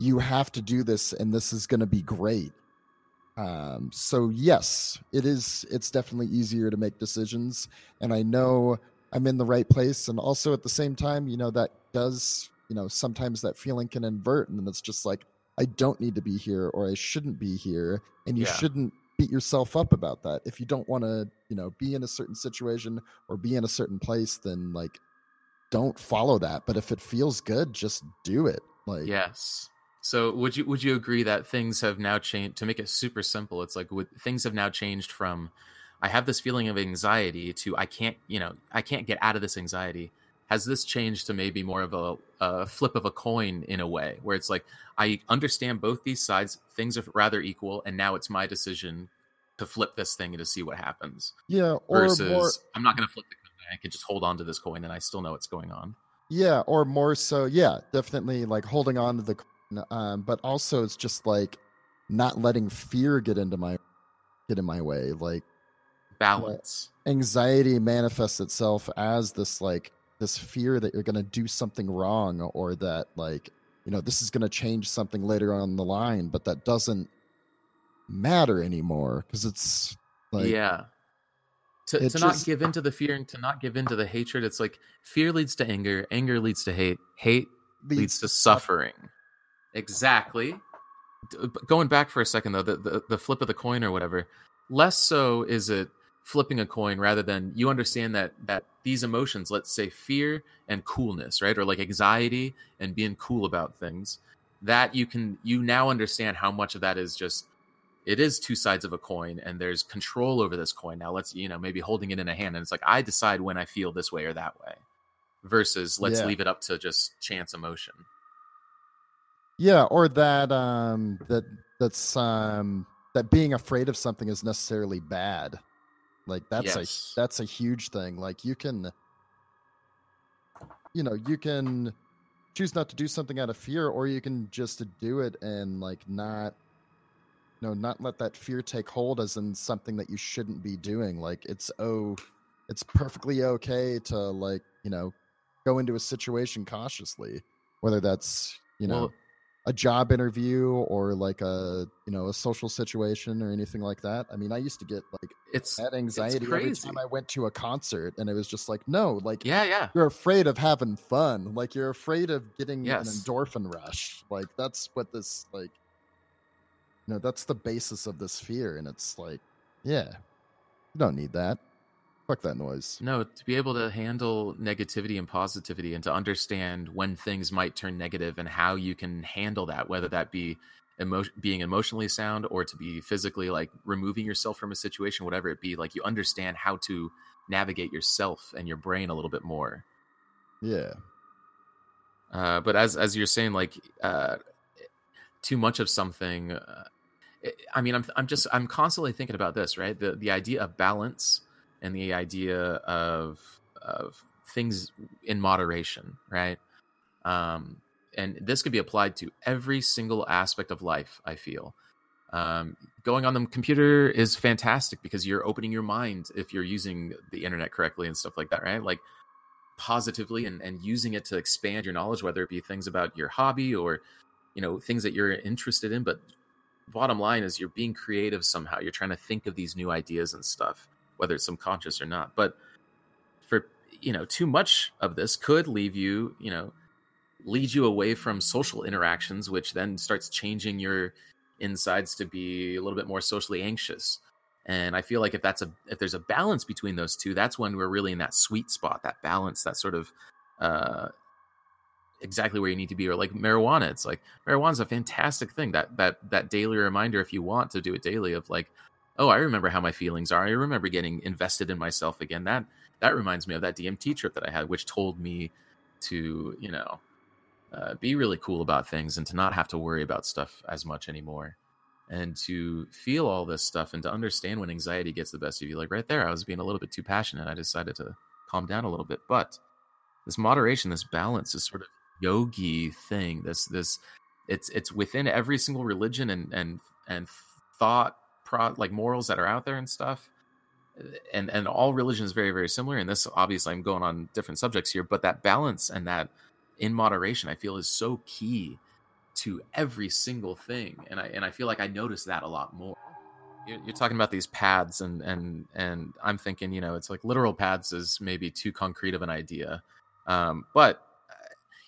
you have to do this and this is going to be great. Um, so yes, it is. It's definitely easier to make decisions, and I know I'm in the right place. And also at the same time, you know, that does, you know, sometimes that feeling can invert, and it's just like, I don't need to be here, or I shouldn't be here, and you yeah. shouldn't beat yourself up about that. If you don't want to, you know, be in a certain situation or be in a certain place, then like don't follow that, but if it feels good, just do it. Like yes. So would you would you agree that things have now changed, to make it super simple, it's like would, things have now changed from I have this feeling of anxiety to I can't, you know, I can't get out of this anxiety. Has this changed to maybe more of a, a flip of a coin in a way where it's like, I understand both these sides, things are rather equal, and now it's my decision to flip this thing and to see what happens. Yeah. Or versus more, I'm not going to flip the coin. I can just hold on to this coin and I still know what's going on. Yeah. Or more so. Yeah, definitely like holding on to the coin. Um, but also it's just like not letting fear get into my, get in my way. Like balance. Uh, anxiety manifests itself as this like, this fear that you're going to do something wrong or that like, you know, this is going to change something later on the line, but that doesn't matter anymore. Cause it's like, yeah, to, to just... not give into the fear and to not give into the hatred. It's like fear leads to anger. Anger leads to hate. Hate leads, leads to suffering. suffering. Exactly. Going back for a second though, the, the, the flip of the coin or whatever, less so is it flipping a coin rather than you understand that that these emotions, let's say fear and coolness, right? Or like anxiety and being cool about things, that you can, you now understand how much of that is just, it is two sides of a coin and there's control over this coin. Now let's, you know, maybe holding it in a hand and it's like, I decide when I feel this way or that way versus let's yeah. leave it up to just chance emotion. Yeah. Or that, um, that, that's, um, that being afraid of something is necessarily bad. Like that's yes. a that's a huge thing. Like you can, you know, you can choose not to do something out of fear, or you can just do it and like not, you know, not let that fear take hold as in something that you shouldn't be doing. Like it's oh, it's perfectly okay to like, you know, go into a situation cautiously, whether that's, you know, well, a job interview or like a, you know, a social situation or anything like that. I mean, I used to get like it's that anxiety it's every time I went to a concert, and it was just like, no, like yeah, yeah. You're afraid of having fun. Like you're afraid of getting yes. an endorphin rush. Like that's what this like, you know, that's the basis of this fear. And it's like, yeah, you don't need that. Fuck that noise. No, to be able to handle negativity and positivity and to understand when things might turn negative and how you can handle that, whether that be emo- being emotionally sound or to be physically like removing yourself from a situation, whatever it be, like you understand how to navigate yourself and your brain a little bit more. Yeah. Uh, but as, as you're saying, like uh, too much of something, uh, I mean, I'm, I'm just, I'm constantly thinking about this, right? The, the idea of balance and the idea of of things in moderation, right? Um, and this could be applied to every single aspect of life, I feel. Um, going on the computer is fantastic because you're opening your mind if you're using the internet correctly and stuff like that, right? Like positively and, and using it to expand your knowledge, whether it be things about your hobby or, you know, things that you're interested in. But bottom line is you're being creative somehow. You're trying to think of these new ideas and stuff, whether it's subconscious or not. But for, you know, too much of this could leave you, you know, lead you away from social interactions, which then starts changing your insides to be a little bit more socially anxious. And I feel like if that's a, if there's a balance between those two, that's when we're really in that sweet spot, that balance, that sort of uh, exactly where you need to be. Or like marijuana, it's like marijuana's a fantastic thing. That, that, that daily reminder, if you want to do it daily, of like, oh, I remember how my feelings are. I remember getting invested in myself again. That that reminds me of that D M T trip that I had, which told me to, you know, uh, be really cool about things and to not have to worry about stuff as much anymore and to feel all this stuff and to understand when anxiety gets the best of you. Like right there, I was being a little bit too passionate. I decided to calm down a little bit. But this moderation, this balance, this sort of yogi thing, this this it's it's within every single religion and and and thought, like morals that are out there and stuff, and and all religion is very, very similar. And this, obviously, I'm going on different subjects here, but that balance and that in moderation, I feel, is so key to every single thing. And I and I feel like I notice that a lot more. You're, you're talking about these paths, and and and I'm thinking, you know, it's like literal paths is maybe too concrete of an idea, um, but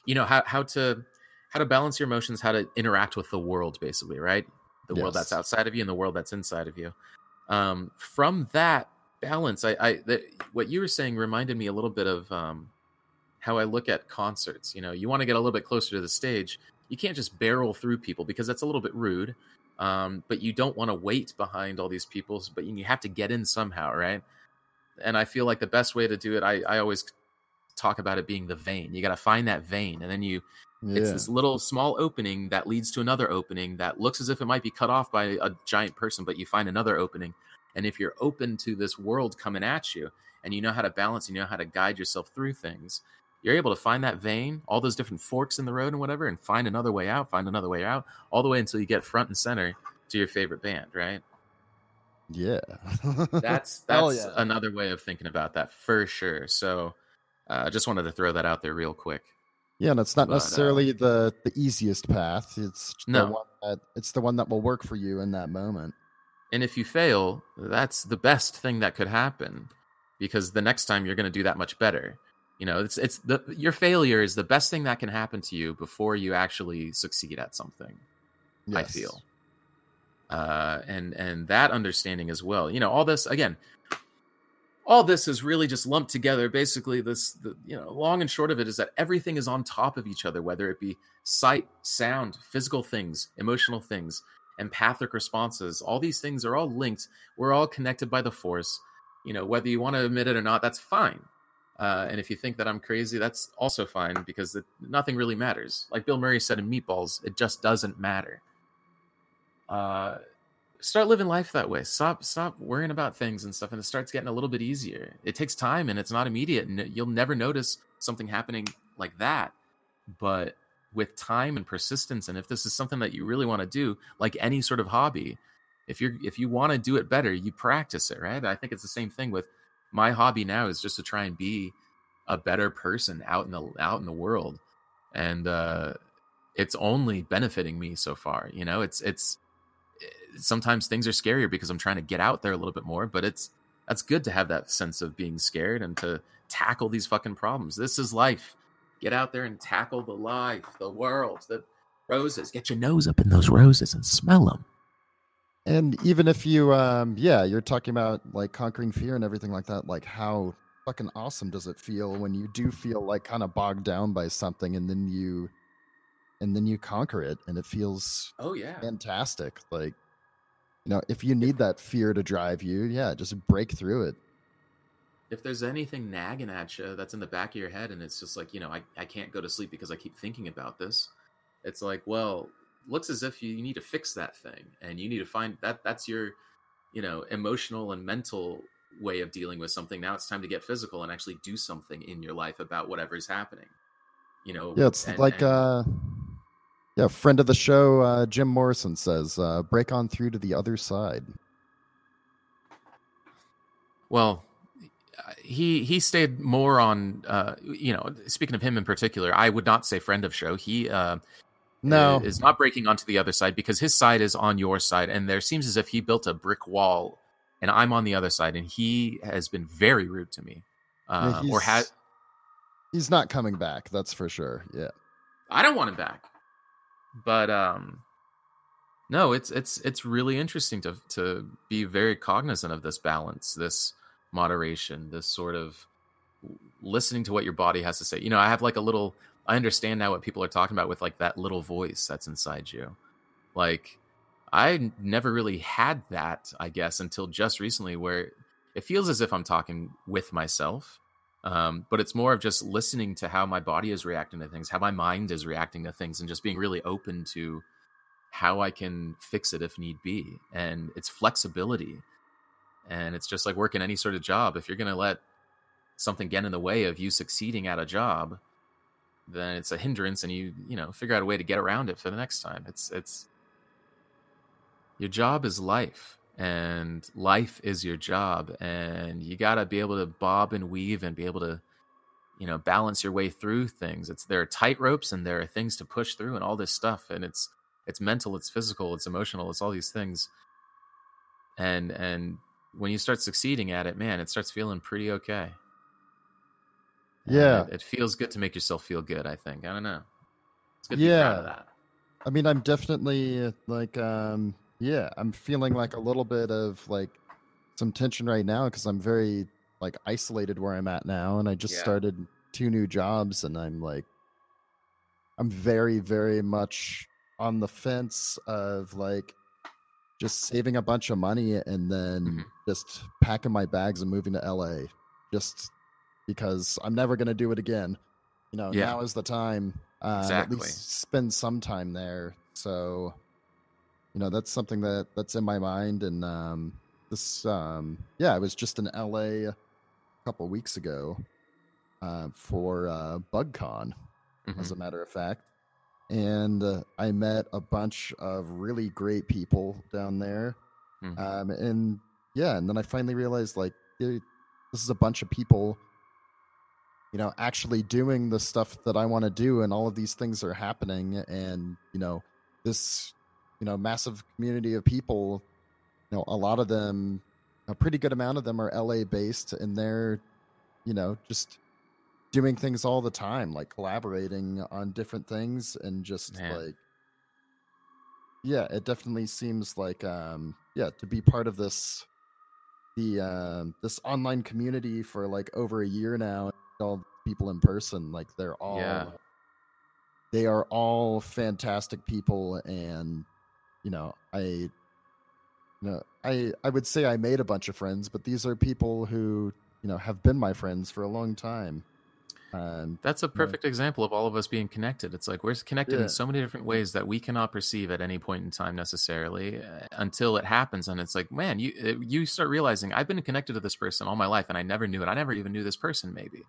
you know how how to how to balance your emotions, how to interact with the world, basically, right? The yes. world that's outside of you and the world that's inside of you. Um, from that balance, I, I the, what you were saying reminded me a little bit of um, how I look at concerts. You know, you want to get a little bit closer to the stage. You can't just barrel through people because that's a little bit rude. Um, but you don't want to wait behind all these people, but you have to get in somehow, right? And I feel like the best way to do it, I, I always talk about it being the vein. You got to find that vein, and then you, yeah. it's this little small opening that leads to another opening that looks as if it might be cut off by a giant person, but you find another opening. And if you're open to this world coming at you, and you know how to balance, you know how to guide yourself through things, you're able to find that vein, all those different forks in the road and whatever, and find another way out, find another way out, all the way until you get front and center to your favorite band, right? Yeah. that's that's yeah. another way of thinking about that for sure. So I uh, just wanted to throw that out there real quick. Yeah, and it's not but, necessarily uh, the, the easiest path. It's no. the one that, it's the one that will work for you in that moment. And if you fail, that's the best thing that could happen, because the next time you're going to do that much better. You know, it's it's the your failure is the best thing that can happen to you before you actually succeed at something. Yes. I feel, uh, and and that understanding as well. You know, all this again, all this is really just lumped together. Basically, this the, you know, long and short of it is that everything is on top of each other, whether it be sight, sound, physical things, emotional things, empathic responses. All these things are all linked. We're all connected by the force. You know, whether you want to admit it or not, that's fine. Uh, and if you think that I'm crazy, that's also fine, because it, nothing really matters. Like Bill Murray said in Meatballs, it just doesn't matter. Uh, start living life that way. Stop stop worrying about things and stuff, and it starts getting a little bit easier. It takes time, and it's not immediate, and you'll never notice something happening like that. But with time and persistence, and if this is something that you really want to do, like any sort of hobby, if you're if you want to do it better, you practice it, right? I think it's the same thing with my hobby now is just to try and be a better person out in the out in the world, and uh, it's only benefiting me so far. You know, it's it's sometimes things are scarier because I'm trying to get out there a little bit more, but it's that's good to have that sense of being scared and to tackle these fucking problems. This is life. Get out there and tackle the life, the world, the roses. Get your nose up in those roses and smell them. And even if you, um, yeah, you're talking about like conquering fear and everything like that, like how fucking awesome does it feel when you do feel like kind of bogged down by something, and then you, and then you conquer it, and it feels oh yeah fantastic. Like, you know, if you need that fear to drive you, yeah, just break through it. If there's anything nagging at you that's in the back of your head, and it's just like, you know, I, I can't go to sleep because I keep thinking about this. It's like, well, looks as if you need to fix that thing, and you need to find that that's your, you know, emotional and mental way of dealing with something. Now it's time to get physical and actually do something in your life about whatever is happening, you know? Yeah. It's and, like, and, uh, yeah. Friend of the show, uh, Jim Morrison says, uh, break on through to the other side. Well, he, he stayed more on, uh, you know, speaking of him in particular, I would not say friend of show. He, uh, No, is not breaking onto the other side, because his side is on your side, and there seems as if he built a brick wall, and I'm on the other side, and he has been very rude to me. Uh, yeah, or has he's not coming back? That's for sure. Yeah, I don't want him back. But um, no, it's it's it's really interesting to to be very cognizant of this balance, this moderation, this sort of listening to what your body has to say. You know, I have like a little. I understand now what people are talking about with like that little voice that's inside you. Like I never really had that, I guess, until just recently, where it feels as if I'm talking with myself. Um, but it's more of just listening to how my body is reacting to things, how my mind is reacting to things, and just being really open to how I can fix it if need be. And it's flexibility. And it's just like working any sort of job. If you're going to let something get in the way of you succeeding at a job, then it's a hindrance, and you, you know, figure out a way to get around it for the next time. It's, it's, your job is life, and life is your job. And you got to be able to bob and weave and be able to, you know, balance your way through things. It's, there are tight ropes, and there are things to push through, and all this stuff. And it's, it's mental, it's physical, it's emotional, it's all these things. And, and when you start succeeding at it, man, it starts feeling pretty okay. Yeah, it, it feels good to make yourself feel good. I think I don't know. It's good to yeah. be proud of that. I mean, I'm definitely like, um, yeah, I'm feeling like a little bit of like some tension right now, because I'm very like isolated where I'm at now, and I just yeah. started two new jobs, and I'm like, I'm very, very much on the fence of like, just saving a bunch of money and then mm-hmm. just packing my bags and moving to L A just because I'm never going to do it again. You know, yeah. now is the time. Uh, exactly. At least spend some time there. So, you know, that's something that that's in my mind. And um, this, um, yeah, I was just in L A a couple weeks ago uh, for uh, BugCon, mm-hmm. as a matter of fact. And uh, I met a bunch of really great people down there. Mm-hmm. Um, and yeah, and then I finally realized, like, this is a bunch of people, you know, actually doing the stuff that I want to do, and all of these things are happening. And, you know, this, you know, massive community of people, you know, a lot of them, a pretty good amount of them are L A based, and they're, you know, just doing things all the time, like collaborating on different things, and just Man. like, yeah, it definitely seems like, um, yeah, to be part of this, the, um, this online community for like over a year now, all people in person, like they're all, yeah. they are all fantastic people. And, you know, I, you know, I, I would say I made a bunch of friends, but these are people who, you know, have been my friends for a long time. Um, that's a perfect yeah. example of all of us being connected. It's like we're connected yeah. in so many different ways that we cannot perceive at any point in time necessarily until it happens. And it's like, man, you you start realizing I've been connected to this person all my life and I never knew it. I never even knew this person maybe.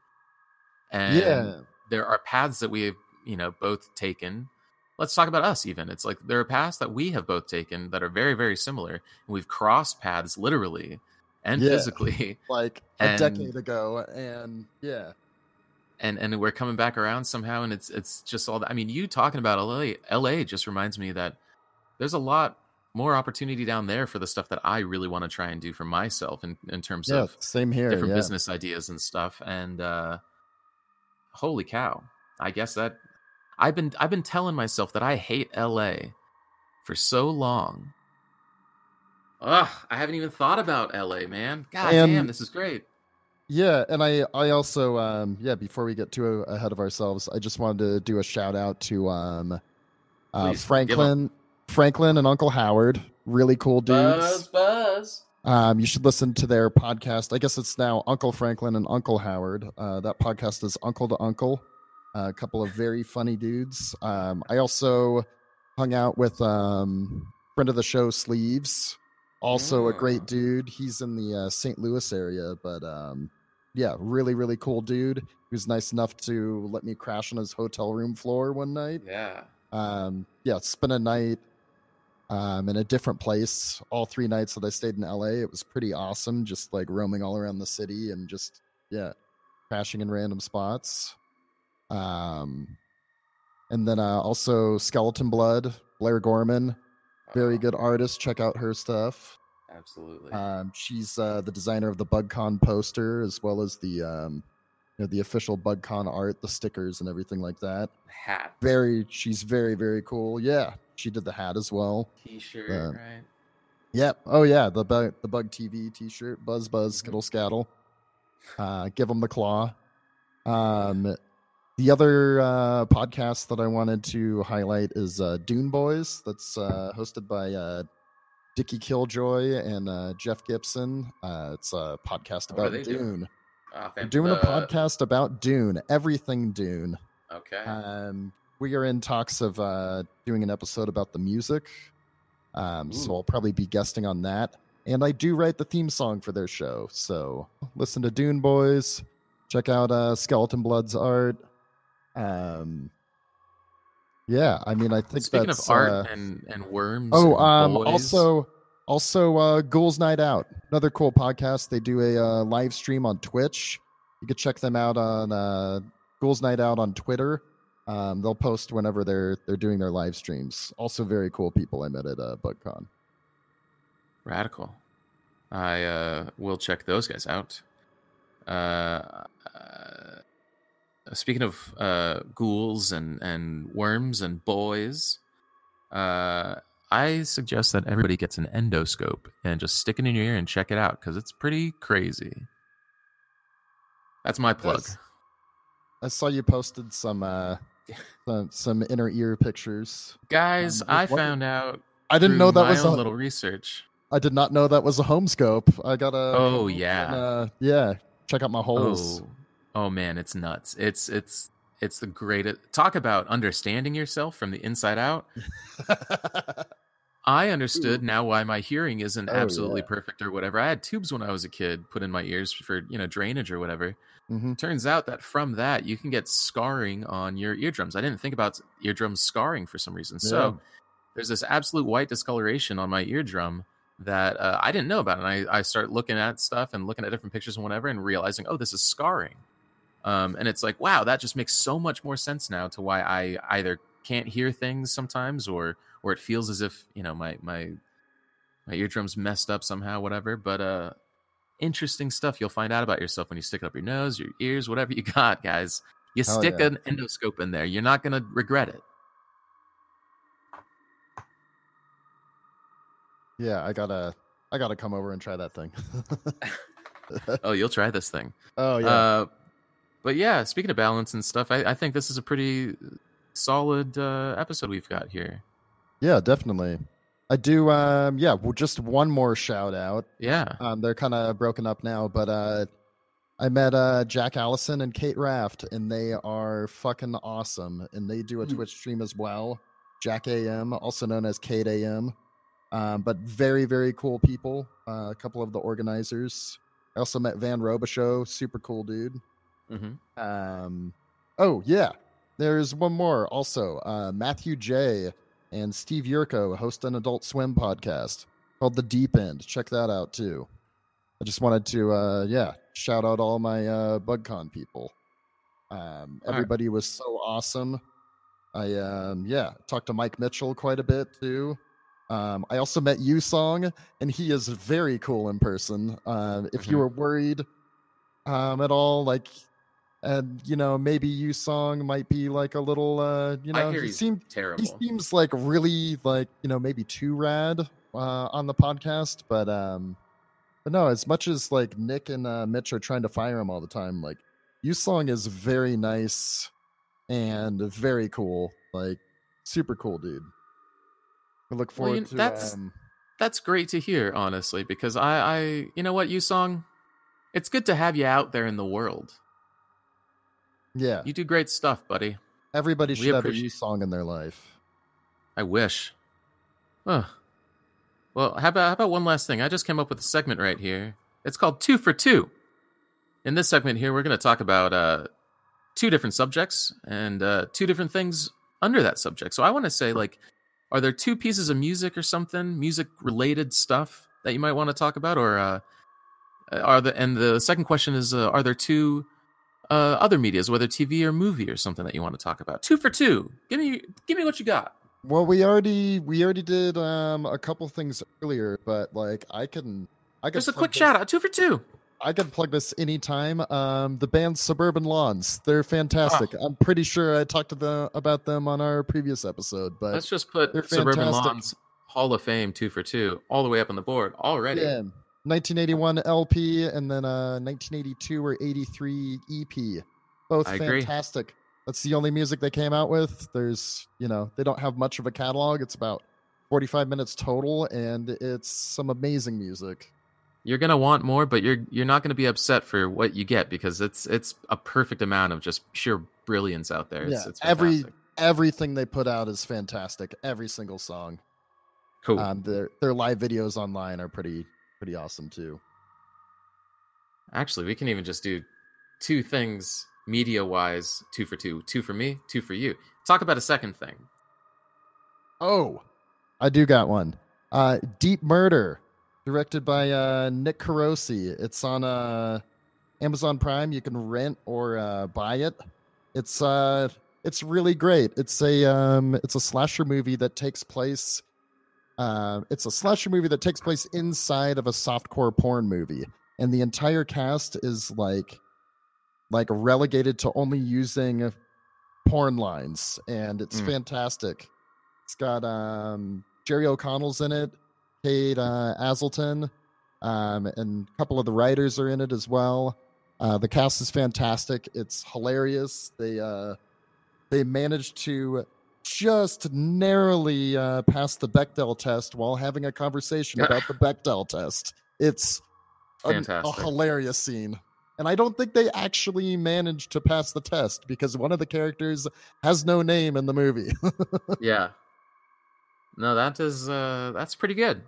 And yeah. there are paths that we have, you know, both taken. Let's talk about us even. It's like there are paths that we have both taken that are very, very similar. And we've crossed paths literally and yeah. physically. Like a and, decade ago. And yeah. And and we're coming back around somehow, and it's it's just all that. I mean, you talking about L A, L A just reminds me that there's a lot more opportunity down there for the stuff that I really want to try and do for myself in, in terms yeah, of same here, different yeah. business ideas and stuff. And uh, holy cow, I guess that I've been I've been telling myself that I hate L A for so long. Ugh, I haven't even thought about L A, man. God and- damn, this is great. Yeah, and I, I also, um, yeah, before we get too ahead of ourselves, I just wanted to do a shout out to um, uh, Franklin Franklin, and Uncle Howard. Really cool dudes. Buzz, buzz. Um, you should listen to their podcast. I guess it's now Uncle Franklin and Uncle Howard. Uh, that podcast is Uncle to Uncle. Uh, a couple of very funny dudes. Um, I also hung out with um, friend of the show, Sleeves. Also oh. a great dude. He's in the uh, Saint Louis area, but... Um, yeah, really, really cool dude. He was nice enough to let me crash on his hotel room floor one night. Yeah. Um, yeah, spent a night um, in a different place. All three nights that I stayed in L A, it was pretty awesome. Just like roaming all around the city and just, yeah, crashing in random spots. Um, and then uh, also Skeleton Blood, Blair Gorman. Very good artist. Check out her stuff. Absolutely. Um, she's uh, the designer of the BugCon poster, as well as the um, you know, the official BugCon art, the stickers, and everything like that. Hat. Very. She's very, very cool. Yeah, she did the hat as well. T-shirt, uh, right? Yep. Yeah. Oh yeah, the bug, the Bug T V T-shirt. Buzz, buzz, mm-hmm. skittle, scattle. Uh, give them the claw. Um, the other uh, podcast that I wanted to highlight is uh, Dune Boys. That's uh, hosted by. Uh, Dickie Killjoy and uh, Jeff Gibson. Uh, it's a podcast about Dune. Doing? Uh, We're doing the... a podcast about Dune. Everything Dune. Okay. Um, we are in talks of uh, doing an episode about the music. Um, so I'll probably be guesting on that. And I do write the theme song for their show. So listen to Dune Boys. Check out uh, Skeleton Blood's art. Um. Yeah, I mean, I think Speaking that's... Speaking of art uh, and, and worms Oh, and um, also, also uh, Ghouls Night Out, another cool podcast. They do a uh, live stream on Twitch. You can check them out on uh, Ghouls Night Out on Twitter. Um, they'll post whenever they're they're doing their live streams. Also very cool people I met at uh, BugCon. Radical. I uh, will check those guys out. Uh, uh... Speaking of uh, ghouls and, and worms and boys, uh, I suggest that everybody gets an endoscope and just stick it in your ear and check it out, because it's pretty crazy. That's my plug. Yes. I saw you posted some uh, some, some inner ear pictures. Guys, um, I what? found out... I didn't know that was a little research. I did not know that was a home scope. I gotta. Oh yeah, uh, yeah. Check out my holes. Oh. oh man, it's nuts. It's it's it's the greatest. Talk about understanding yourself from the inside out. I understood now why my hearing isn't oh, absolutely yeah. perfect or whatever. I had tubes when I was a kid put in my ears for, you know, drainage or whatever. Mm-hmm. Turns out that from that, you can get scarring on your eardrums. I didn't think about eardrum scarring for some reason. Yeah. So there's this absolute white discoloration on my eardrum that uh, I didn't know about. And I, I start looking at stuff and looking at different pictures and whatever and realizing, oh, this is scarring. Um, and it's like, wow, that just makes so much more sense now to why I either can't hear things sometimes or... or it feels as if, you know, my my my eardrum's messed up somehow, whatever. But uh, interesting stuff you'll find out about yourself when you stick it up your nose, your ears, whatever you got, guys. You Hell stick yeah. an endoscope in there. You're not going to regret it. Yeah, I gotta I gotta come over and try that thing. Oh, you'll try this thing. Oh, yeah. Uh, but yeah, speaking of balance and stuff, I, I think this is a pretty solid uh, episode we've got here. Yeah, definitely. I do. Um, yeah, well, just one more shout out. Yeah. Um, they're kind of broken up now, but uh, I met uh, Jack Allison and Kate Raft, and they are fucking awesome. And they do a mm. Twitch stream as well. Jack A M, also known as Kate A M. Um, but very, very cool people. Uh, a couple of the organizers. I also met Van Robichaux, super cool dude. Mm-hmm. Um, oh, yeah. There's one more also. Uh, Matthew J., and Steve Yurko hosts an Adult Swim podcast called The Deep End. Check that out, too. I just wanted to, uh, yeah, shout out all my uh, BugCon people. Um, everybody right. was so awesome. I, um, yeah, talked to Mike Mitchell quite a bit, too. Um, I also met Yusong, and he is very cool in person. Uh, if mm-hmm. you were worried um, at all, like... And, you know, maybe Yusong might be like a little, uh, you know, he seems terrible. He seems like really like, you know, maybe too rad uh, on the podcast. But um, but no, as much as like Nick and uh, Mitch are trying to fire him all the time, like Yusong is very nice and very cool, like super cool, dude. I look forward well, you, to that's, um, that's great to hear, honestly, because I, I you know what, Yusong, it's good to have you out there in the world. Yeah. You do great stuff, buddy. Everybody should we have appreciate- a Yusong in their life. I wish. Huh. Well, how about how about one last thing? I just came up with a segment right here. It's called Two for Two. In this segment here, we're going to talk about uh, two different subjects and uh, two different things under that subject. So I want to say, like, are there two pieces of music or something, music-related stuff that you might want to talk about? Or uh, are the and the second question is, uh, are there two... Uh, other medias, whether T V or movie or something that you want to talk about. Two for two. Give me, give me what you got. Well, we already, we already did um, a couple things earlier, but like I can, I can. Just a quick this. shout out. Two for two. I can plug this anytime. Um, the band Suburban Lawns, they're fantastic. Oh. I'm pretty sure I talked to them about them on our previous episode, but let's just put Suburban Lawns Hall of Fame two for two all the way up on the board already. Yeah. nineteen eighty-one L P and then a nineteen eighty-two or eighty-three E P. Both I fantastic. Agree. That's the only music they came out with. There's, you know, they don't have much of a catalog. It's about forty-five minutes total, and it's some amazing music. You're gonna want more, but you're you're not gonna be upset for what you get because it's it's a perfect amount of just sheer brilliance out there. It's, yeah, it's every everything they put out is fantastic. Every single song. Cool. Um, their their live videos online are pretty. pretty awesome too. Actually, we can even just do two things media wise, two for two, two for me, two for you. Talk about a second thing. Oh, I do got one. Uh, Deep Murder, directed by uh, Nick Carosi. It's on uh, Amazon Prime. You can rent or uh, buy it. It's uh, it's really great. It's a um, it's a slasher movie that takes place. Uh, it's a slasher movie that takes place inside of a softcore porn movie, and the entire cast is like, like relegated to only using porn lines, and it's mm. fantastic. It's got um, Jerry O'Connell's in it, Kate uh, Asleton, um, and a couple of the writers are in it as well. Uh, the cast is fantastic. It's hilarious. They uh, they managed to just narrowly uh, passed the Bechdel test while having a conversation about the Bechdel test. It's a, a hilarious scene. And I don't think they actually managed to pass the test because one of the characters has no name in the movie. Yeah. No, that is, uh, that's pretty good.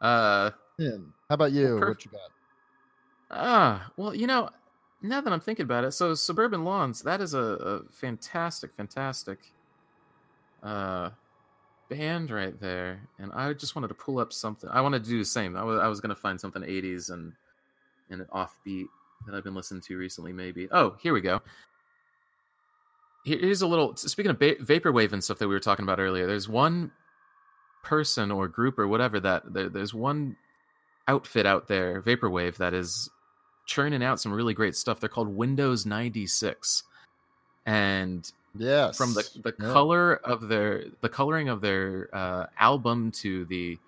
Uh, how about you? Perf- what you got? Ah, well, you know, now that I'm thinking about it, so Suburban Lawns, that is a, a fantastic, fantastic uh, band right there. And I just wanted to pull up something. I wanted to do the same. I was, I was going to find something eighties and, and an offbeat that I've been listening to recently, maybe. Oh, here we go. Here's a little, speaking of ba- vaporwave and stuff that we were talking about earlier, there's one person or group or whatever that, there, there's one outfit out there, vaporwave, that is churning out some really great stuff. They're called Windows ninety-six. And yes, from the, the yeah. color of their, the coloring of their uh, album to the,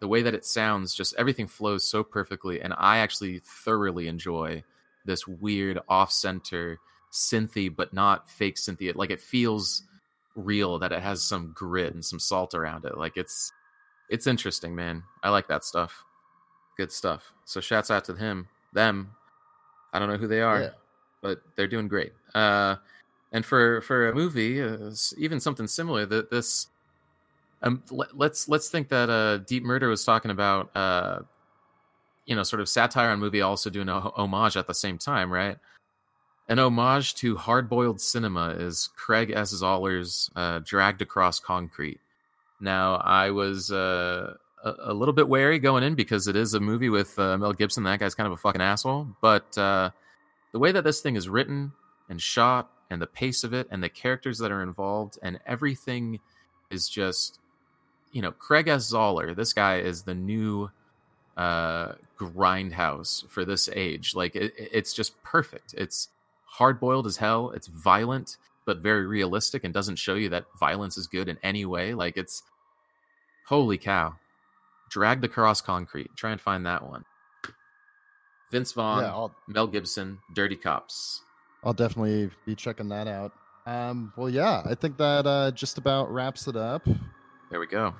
the way that it sounds, just everything flows so perfectly. And I actually thoroughly enjoy this weird off-center synthy, but not fake synthy. Like, it feels real, that it has some grit and some salt around it. Like, it's it's interesting, man. I like that stuff. Good stuff. So shouts out to him, them. I don't know who they are, yeah. but they're doing great. Uh, and for for a movie, uh, even something similar. That this, um, let's let's think that uh, Deep Murder was talking about, uh, you know, sort of satire on movie, also doing a homage at the same time, right? An homage to hard-boiled cinema is Craig S. Zoller's uh, Dragged Across Concrete. Now, I was uh, a, a little bit wary going in because it is a movie with uh, Mel Gibson. That guy's kind of a fucking asshole. But uh, the way that this thing is written and shot and the pace of it and the characters that are involved and everything is just, you know, Craig S. Zoller, this guy is the new uh, grindhouse for this age. Like, it, it's just perfect. It's hard-boiled as hell. It's violent, but very realistic, and doesn't show you that violence is good in any way. Like, it's... Holy cow. Dragged Across Concrete. Try and find that one. Vince Vaughn, yeah, Mel Gibson, Dirty Cops. I'll definitely be checking that out. Um, well, yeah, I think that uh, just about wraps it up. There we go.